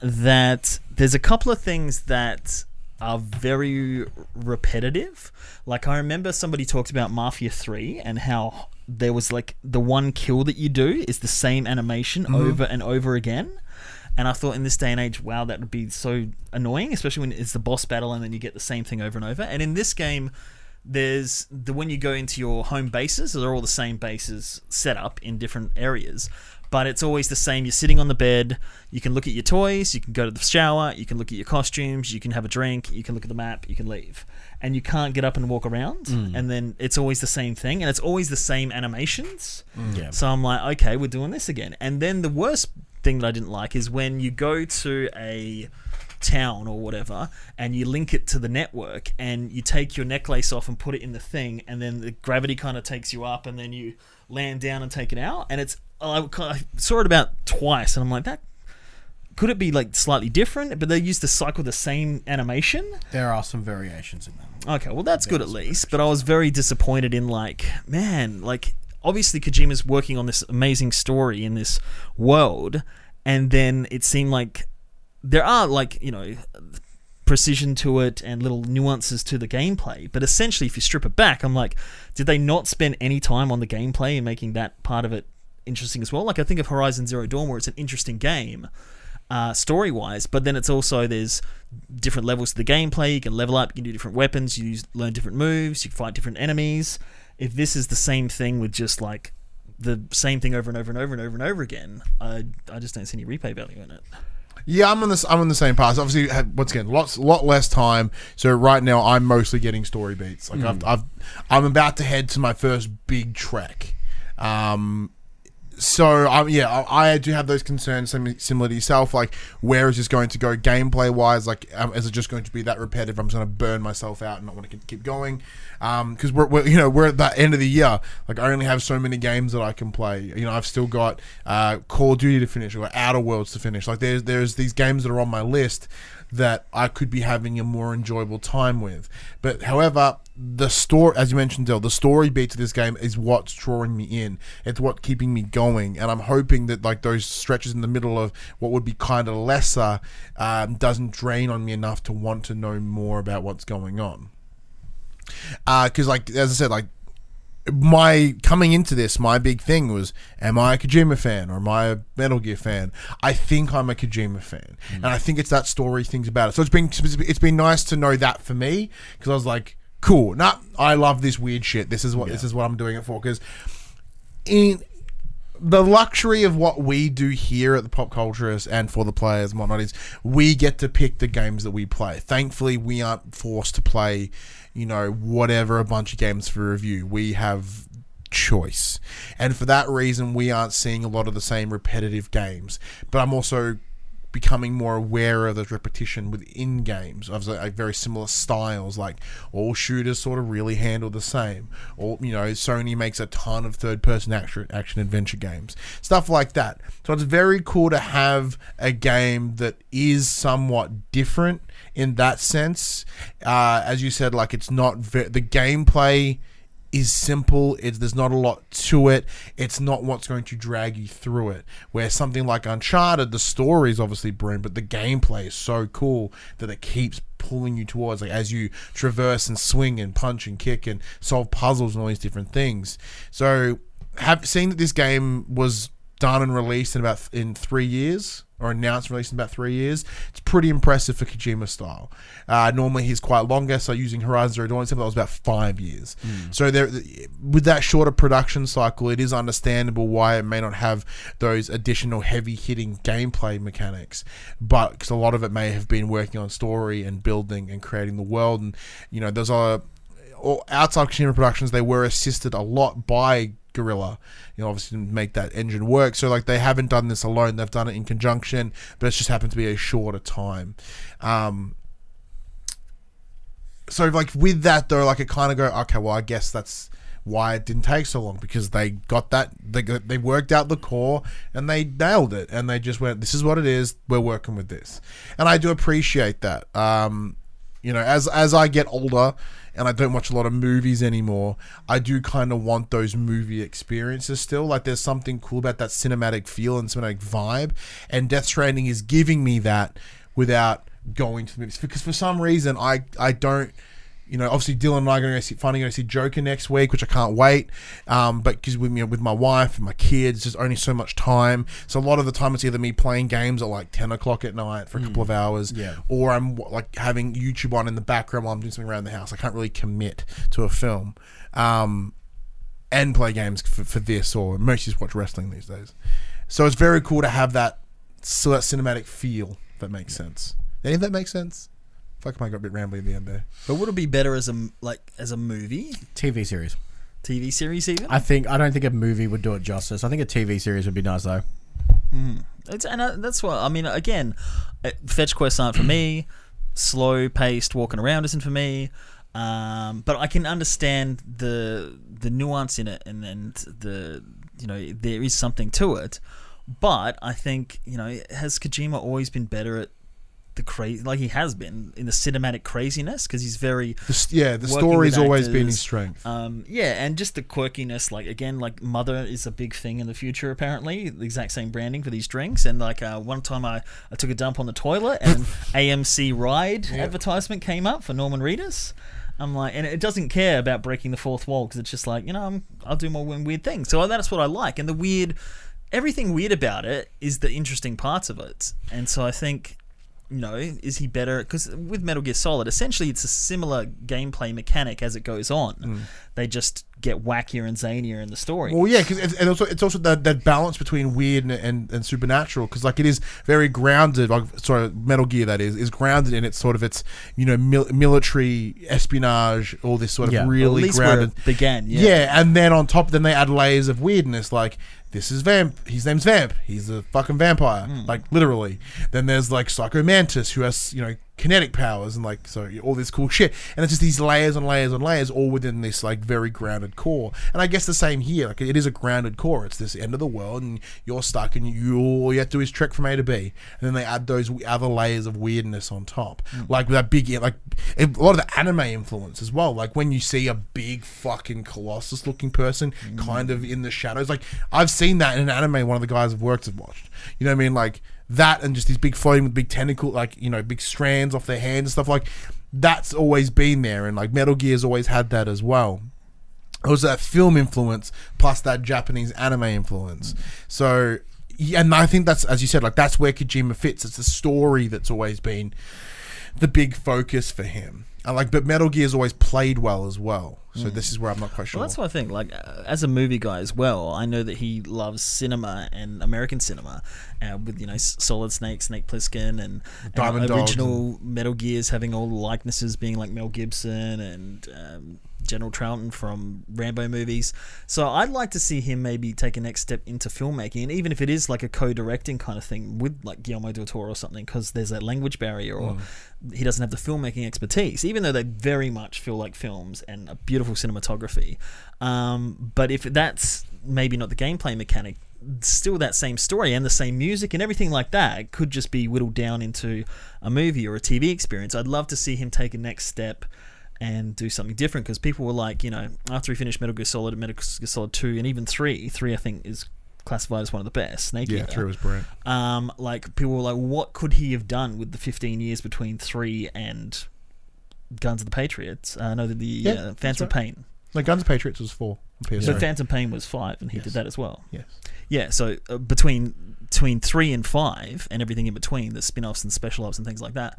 that there's a couple of things that are very repetitive. Like, I remember somebody talked about Mafia three and how there was, like, the one kill that you do is the same animation mm-hmm. over and over again. And I thought in this day and age, wow, that would be so annoying, especially when it's the boss battle and then you get the same thing over and over. And in this game, there's the when you go into your home bases, they're all the same bases set up in different areas. But it's always the same. You're sitting on the bed. You can look at your toys. You can go to the shower. You can look at your costumes. You can have a drink. You can look at the map. You can leave. And you can't get up and walk around. Mm. And then it's always the same thing. And it's always the same animations. Mm. Yeah. So I'm like, okay, we're doing this again. And then the worst thing that I didn't like is when you go to a town or whatever and you link it to the network and you take your necklace off and put it in the thing and then the gravity kind of takes you up and then you land down and take it out. And it's I saw it about twice and I'm like, that could it be like slightly different? But they used to cycle the same animation. There are some variations in that. Okay, well that's there good at least, but I was very disappointed in like, man, like obviously Kojima's working on this amazing story in this world, and then it seemed like there are like, you know, precision to it and little nuances to the gameplay, but essentially if you strip it back, I'm like, did they not spend any time on the gameplay and making that part of it interesting as well? Like I think of Horizon Zero Dawn where it's an interesting game uh, story wise, but then it's also there's different levels to the gameplay. You can level up, you can do different weapons, you use, learn different moves, you can fight different enemies. If this is the same thing with just like the same thing over and over and over and over and over again, I I just don't see any replay value in it. Yeah, I'm on this. I'm on the same path. So obviously, once again, lots lot less time. So right now, I'm mostly getting story beats. Like mm. I've, I've, I'm about to head to my first big trek. Um, so I'm yeah, I, I do have those concerns similar to yourself. Like, where is this going to go gameplay wise? Like, um, is it just going to be that repetitive? I'm just going to burn myself out and not want to keep going. Because um, we're, we're, you know, we're at the end of the year. Like, I only have so many games that I can play. You know, I've still got uh, Call of Duty to finish. I've got Outer Worlds to finish. Like, there's there's these games that are on my list that I could be having a more enjoyable time with. But however, the story, as you mentioned, Del, the story beat to this game is what's drawing me in. It's what's keeping me going. And I'm hoping that like those stretches in the middle of what would be kind of lesser um, doesn't drain on me enough to want to know more about what's going on. Because, uh, like as I said, like my coming into this, my big thing was, am I a Kojima fan or am I a Metal Gear fan? I think I'm a Kojima fan, mm. and I think it's that story things about it. So it's been it's been nice to know that for me, because I was like, cool, nah, I love this weird shit. This is what yeah. this is what I'm doing it for. Because in the luxury of what we do here at the Pop Culturist and for the players and whatnot is we get to pick the games that we play. Thankfully, we aren't forced to play, you know, whatever, a bunch of games for review. We have choice. And for that reason, we aren't seeing a lot of the same repetitive games. But I'm also becoming more aware of the repetition within games of like very similar styles, like all shooters sort of really handle the same, or, you know, Sony makes a ton of third person action, action adventure games, stuff like that. So it's very cool to have a game that is somewhat different in that sense. Uh, as you said, like it's not ve- the gameplay is simple. It's, there's not a lot to it. It's not what's going to drag you through it. Where something like Uncharted, the story is obviously brilliant, but the gameplay is so cool that it keeps pulling you towards, like as you traverse and swing and punch and kick and solve puzzles and all these different things. So, have seen that this game was done and released in about in three years. Or announced release in about three years. It's pretty impressive for Kojima style. Uh, normally he's quite longer, so using Horizon Zero Dawn, that was about five years. Mm. So there, with that shorter production cycle, it is understandable why it may not have those additional heavy-hitting gameplay mechanics. But because a lot of it may have been working on story and building and creating the world, and you know, those are all outside Kojima productions. They were assisted a lot by Guerrilla, you know, obviously didn't make that engine work. So like they haven't done this alone. They've done it in conjunction, but it's just happened to be a shorter time. Um, so like with that though, like I kind of go, okay, well I guess that's why it didn't take so long, because they got that, they got, they worked out the core and they nailed it, and they just went, this is what it is. We're working with this, and I do appreciate that. Um, you know, as as I get older, and I don't watch a lot of movies anymore, I do kind of want those movie experiences still. Like there's something cool about that cinematic feel and cinematic vibe, and Death Stranding is giving me that without going to the movies. Because for some reason, I, I don't, you know, obviously Dylan and I are going to see, finally going to see Joker next week, which I can't wait. Um, but because with, you know, with my wife and my kids, there's only so much time. So a lot of the time it's either me playing games at like ten o'clock at night for a couple mm. of hours, yeah. or I'm like having YouTube on in the background while I'm doing something around the house. I can't really commit to a film um, and play games for, for this, or most just watch wrestling these days. So it's very cool to have that, so that cinematic feel, if that makes yeah. sense. Any of that make sense? Fuck, I got a bit rambly at the end there. But would it be better as a like as a movie, T V series, T V series even? I think I don't think a movie would do it justice. I think a T V series would be nice though. Mm. It's and I, that's why I mean. Again, fetch quests aren't for me. Slow paced walking around isn't for me. Um, but I can understand the the nuance in it, and and the you know there is something to it. But I think you know has Kojima always been better at the crazy, like he has been in the cinematic craziness, because he's very the, yeah the story's always been his strength, um, yeah and just the quirkiness, like again like Mother is a big thing in the future apparently, the exact same branding for these drinks, and like uh, one time I, I took a dump on the toilet and an A M C ride yeah. advertisement came up for Norman Reedus. I'm like, and it doesn't care about breaking the fourth wall, because it's just like, you know, I'm, I'll do more weird things, so that's what I like, and the weird everything weird about it is the interesting parts of it. And so I think, you know, is he better? Because with Metal Gear Solid, essentially it's a similar gameplay mechanic as it goes on. Mm. They just get wackier and zanier in the story. Well, yeah, because it's, and also, it's also that, that balance between weird and, and, and supernatural, because like it is very grounded. Like, sorry, Metal Gear that is is grounded in its sort of its you know mil- military espionage, all this sort of yeah. really at least grounded where it began. Yeah. yeah, and then on top, then they add layers of weirdness, like. This is Vamp. His name's Vamp. He's a fucking vampire, mm. like literally. Then there's like Psycho Mantis, who has you know kinetic powers, and like so all this cool shit. And it's just these layers and layers and layers, all within this like very grounded core. And I guess the same here. Like it is a grounded core. It's this end of the world, and you're stuck, and you all you have to do is trek from A to B. And then they add those other layers of weirdness on top, mm. like with that big like a lot of the anime influence as well. Like when you see a big fucking colossus looking person, mm. kind of in the shadows. Like I've seen. Seen that in an anime one of the guys I've worked have watched. You know what I mean? Like that, and just these big floating with big tentacle, like, you know, big strands off their hands and stuff, like that's always been there, and like Metal Gear's always had that as well. It was that film influence plus that Japanese anime influence. So yeah, and I think that's, as you said, like that's where Kojima fits. It's the story that's always been the big focus for him. And like, but Metal Gear's always played well as well. So mm. this is where I'm not quite sure. Well, that's what I think. Like, uh, as a movie guy as well, I know that he loves cinema and American cinema, uh, with you know Solid Snake, Snake Plissken, and, Diamond and uh, original and Metal Gears having all the likenesses being like Mel Gibson and um, General Troughton from Rambo movies. So I'd like to see him maybe take a next step into filmmaking, and even if it is like a co-directing kind of thing with like Guillermo del Toro or something, because there's that language barrier, or mm. he doesn't have the filmmaking expertise, even though they very much feel like films and a beautiful cinematography. Um, but if that's maybe not the gameplay mechanic, still that same story and the same music and everything like that, it could just be whittled down into a movie or a T V experience. I'd love to see him take a next step and do something different, because people were like, you know, after he finished Metal Gear Solid and Metal Gear Solid two and even three, three I think is classified as one of the best. Snake yeah, Eater. three was brilliant. Um, like, people were like, what could he have done with the fifteen years between three and Guns of the Patriots? I uh, know that the yeah, uh, Phantom right. Pain. No, Guns of the Patriots was four. But Phantom Pain was five, and he yes. did that as well. Yes. Yeah, so uh, between between three and five, and everything in between, the spin-offs and special ops and things like that,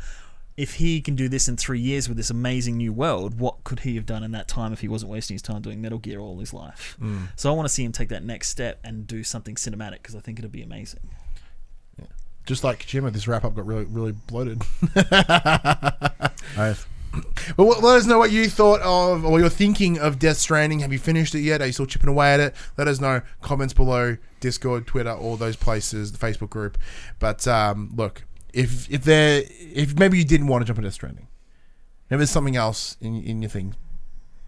if he can do this in three years with this amazing new world, what could he have done in that time if he wasn't wasting his time doing Metal Gear all his life? Mm. So I want to see him take that next step and do something cinematic, because I think it'll be amazing. Yeah. Just like Kojima, this wrap-up got really, really bloated. I have. But well, let us know what you thought of, or you're thinking of Death Stranding. Have you finished it yet? Are you still chipping away at it? Let us know. Comments below, Discord, Twitter, all those places, the Facebook group. But um, look, if if there, if maybe you didn't want to jump into Death Stranding, maybe there's something else in in your thing.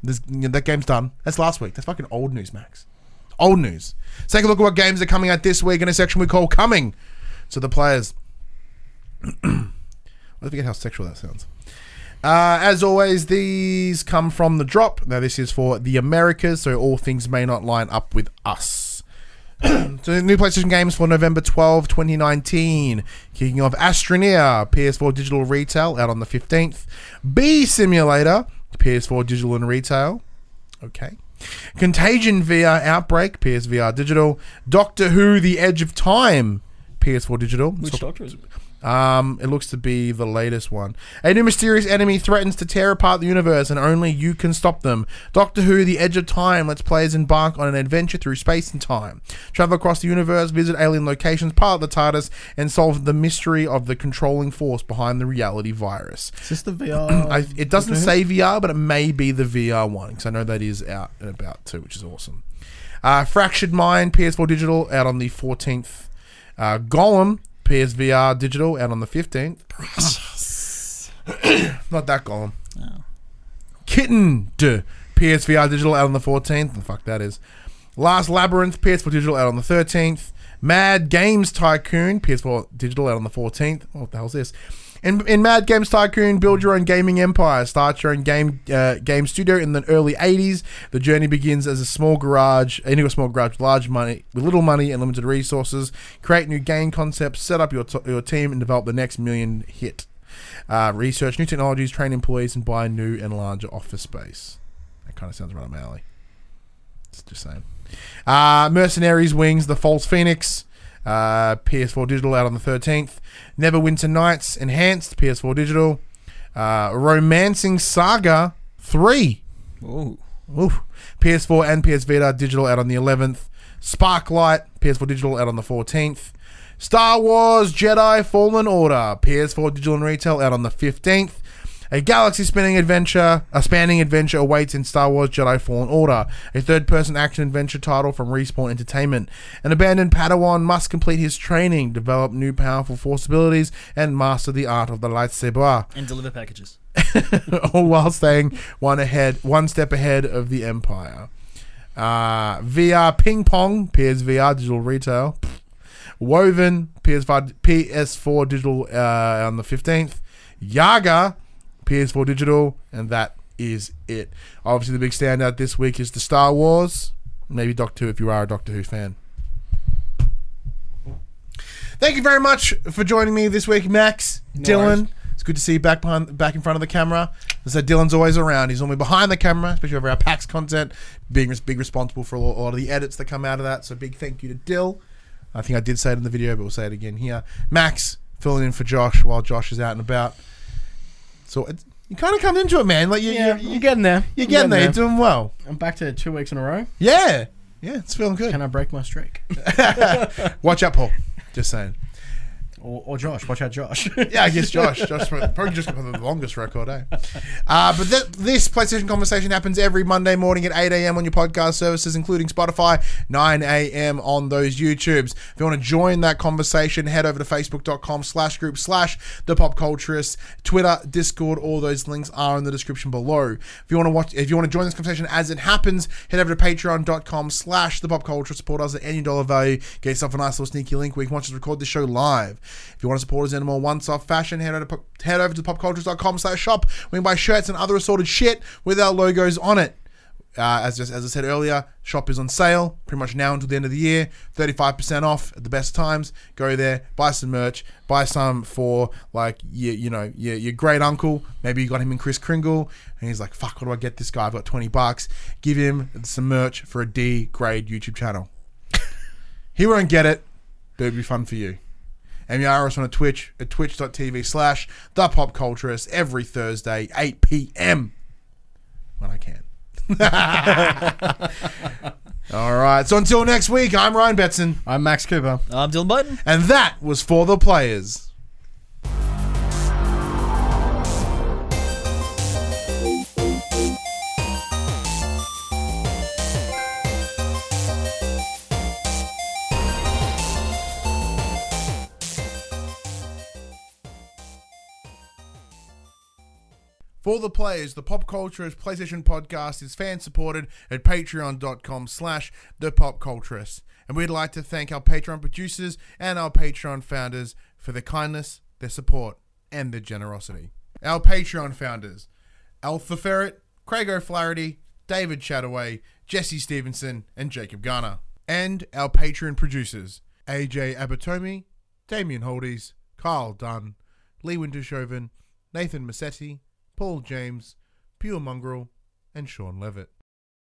This, you know, that game's done. That's last week. That's fucking old news, Max. Old news. Let's take a look at what games are coming out this week in a section we call "Coming to the Players." I forget how sexual that sounds. Uh, as always, these come from The Drop. Now, this is for the Americas, so all things may not line up with us. So, new PlayStation games for November twelfth, twenty nineteen. Kicking off Astroneer, P S four Digital Retail, out on the fifteenth. Bee Simulator, P S four Digital and Retail. Okay. Contagion V R Outbreak, P S V R Digital. Doctor Who, The Edge of Time, P S four Digital. Which so- Doctor is it? Um, it looks to be the latest one. A new mysterious enemy threatens to tear apart the universe, and only you can stop them. Doctor Who, The Edge of Time, lets players embark on an adventure through space and time. Travel across the universe, visit alien locations, pilot the TARDIS, and solve the mystery of the controlling force behind the reality virus. Is this the V R? I, it doesn't okay. say V R, but it may be the V R one, because I know that is out and about too, which is awesome. Uh, Fractured Mind, P S four Digital, out on the fourteenth. Uh, Golem, P S V R Digital, out on the fifteenth. Precious. Not that Golem. No. Kitten, duh, P S V R Digital, out on the fourteenth. And fuck that is. Last Labyrinth, P S four Digital, out on the thirteenth. Mad Games Tycoon, P S four Digital, out on the fourteenth. Oh, what the hell's this? In, in Mad Games Tycoon, build your own gaming empire. Start your own game uh, game studio in the early eighties. The journey begins as a small garage, into a small garage with, large money, with little money and limited resources. Create new game concepts, set up your t- your team, and develop the next million hit. Uh, research new technologies, train employees, and buy new and larger office space. That kind of sounds right up my alley. It's just saying. Uh, Mercenaries Wings, The False Phoenix. Uh, P S four Digital, out on the thirteenth. Neverwinter Nights Enhanced, P S four Digital. Uh, Romancing Saga three. Ooh. Ooh. P S four and P S Vita Digital, out on the eleventh. Sparklight, P S four Digital, out on the fourteenth. Star Wars Jedi Fallen Order, P S four Digital and Retail, out on the fifteenth. A galaxy-spanning adventure, a spanning adventure awaits in Star Wars Jedi Fallen Order, a third-person action-adventure title from Respawn Entertainment. An abandoned Padawan must complete his training, develop new powerful force abilities, and master the art of the lightsaber. And deliver packages. All while staying one ahead, one step ahead of the Empire. Uh, V R Ping Pong, P S V R Digital Retail. Woven, P S four Digital uh, on the fifteenth. Yaga, P S four Digital, and that is it. Obviously, the big standout this week is the Star Wars. Maybe Doctor Who if you are a Doctor Who fan. Thank you very much for joining me this week, Max. No Dylan, worries. It's good to see you back behind, back in front of the camera. As I said, Dylan's always around. He's normally behind the camera, especially over our PAX content, being big responsible for a lot of the edits that come out of that. So big thank you to Dill. I think I did say it in the video, but we'll say it again here. Max filling in for Josh while Josh is out and about. So it's, You kind of come into it, man. Like you, yeah, you, you're getting there. You're getting, getting there. there. You're doing well. I'm back to two weeks in a row. Yeah. Yeah, it's feeling good. Can I break my streak? Watch out, Paul. Just saying. Or, or Josh. Watch out, Josh. Yeah, I guess Josh. Josh probably just got the longest record, eh? Uh, but th this PlayStation conversation happens every Monday morning at eight A M on your podcast services, including Spotify, nine A M on those YouTubes. If you want to join that conversation, head over to facebook.com slash group slash the pop culturist, Twitter, Discord, all those links are in the description below. If you want to watch, if you want to join this conversation as it happens, head over to patreon.com slash the pop culturist. Support us at any dollar value. Get yourself a nice little sneaky link where you can watch us record this show live. If you want to support us in a more once-off fashion, head over to, head over to popcultures.com slash shop. We can buy shirts and other assorted shit with our logos on it. Uh, as just as I said earlier, shop is on sale pretty much now until the end of the year. thirty-five percent off at the best times. Go there, buy some merch, buy some for like your, you know, your, your great uncle. Maybe you got him in Chris Kringle, and he's like, "Fuck, what do I get this guy? I've got twenty bucks." Give him some merch for a D-grade YouTube channel. He won't get it, but it'd be fun for you. And you are us on a Twitch at twitch.tv slash the pop culturist every Thursday, eight P M when I can. All right. So until next week, I'm Ryan Betson. I'm Max Cooper. I'm Dylan Button. And that was For the Players. For the Players, the Pop Culturist PlayStation podcast is fan-supported at patreon.com slash thepopculturist. And we'd like to thank our Patreon producers and our Patreon founders for their kindness, their support, and their generosity. Our Patreon founders, Alpha Ferret, Craig O'Flaherty, David Chataway, Jesse Stevenson, and Jacob Garner. And our Patreon producers, A J Abatomi, Damien Holdies, Kyle Dunn, Lee Wintershoven, Nathan Massetti, Paul James, Pure Mongrel, and Sean Levitt.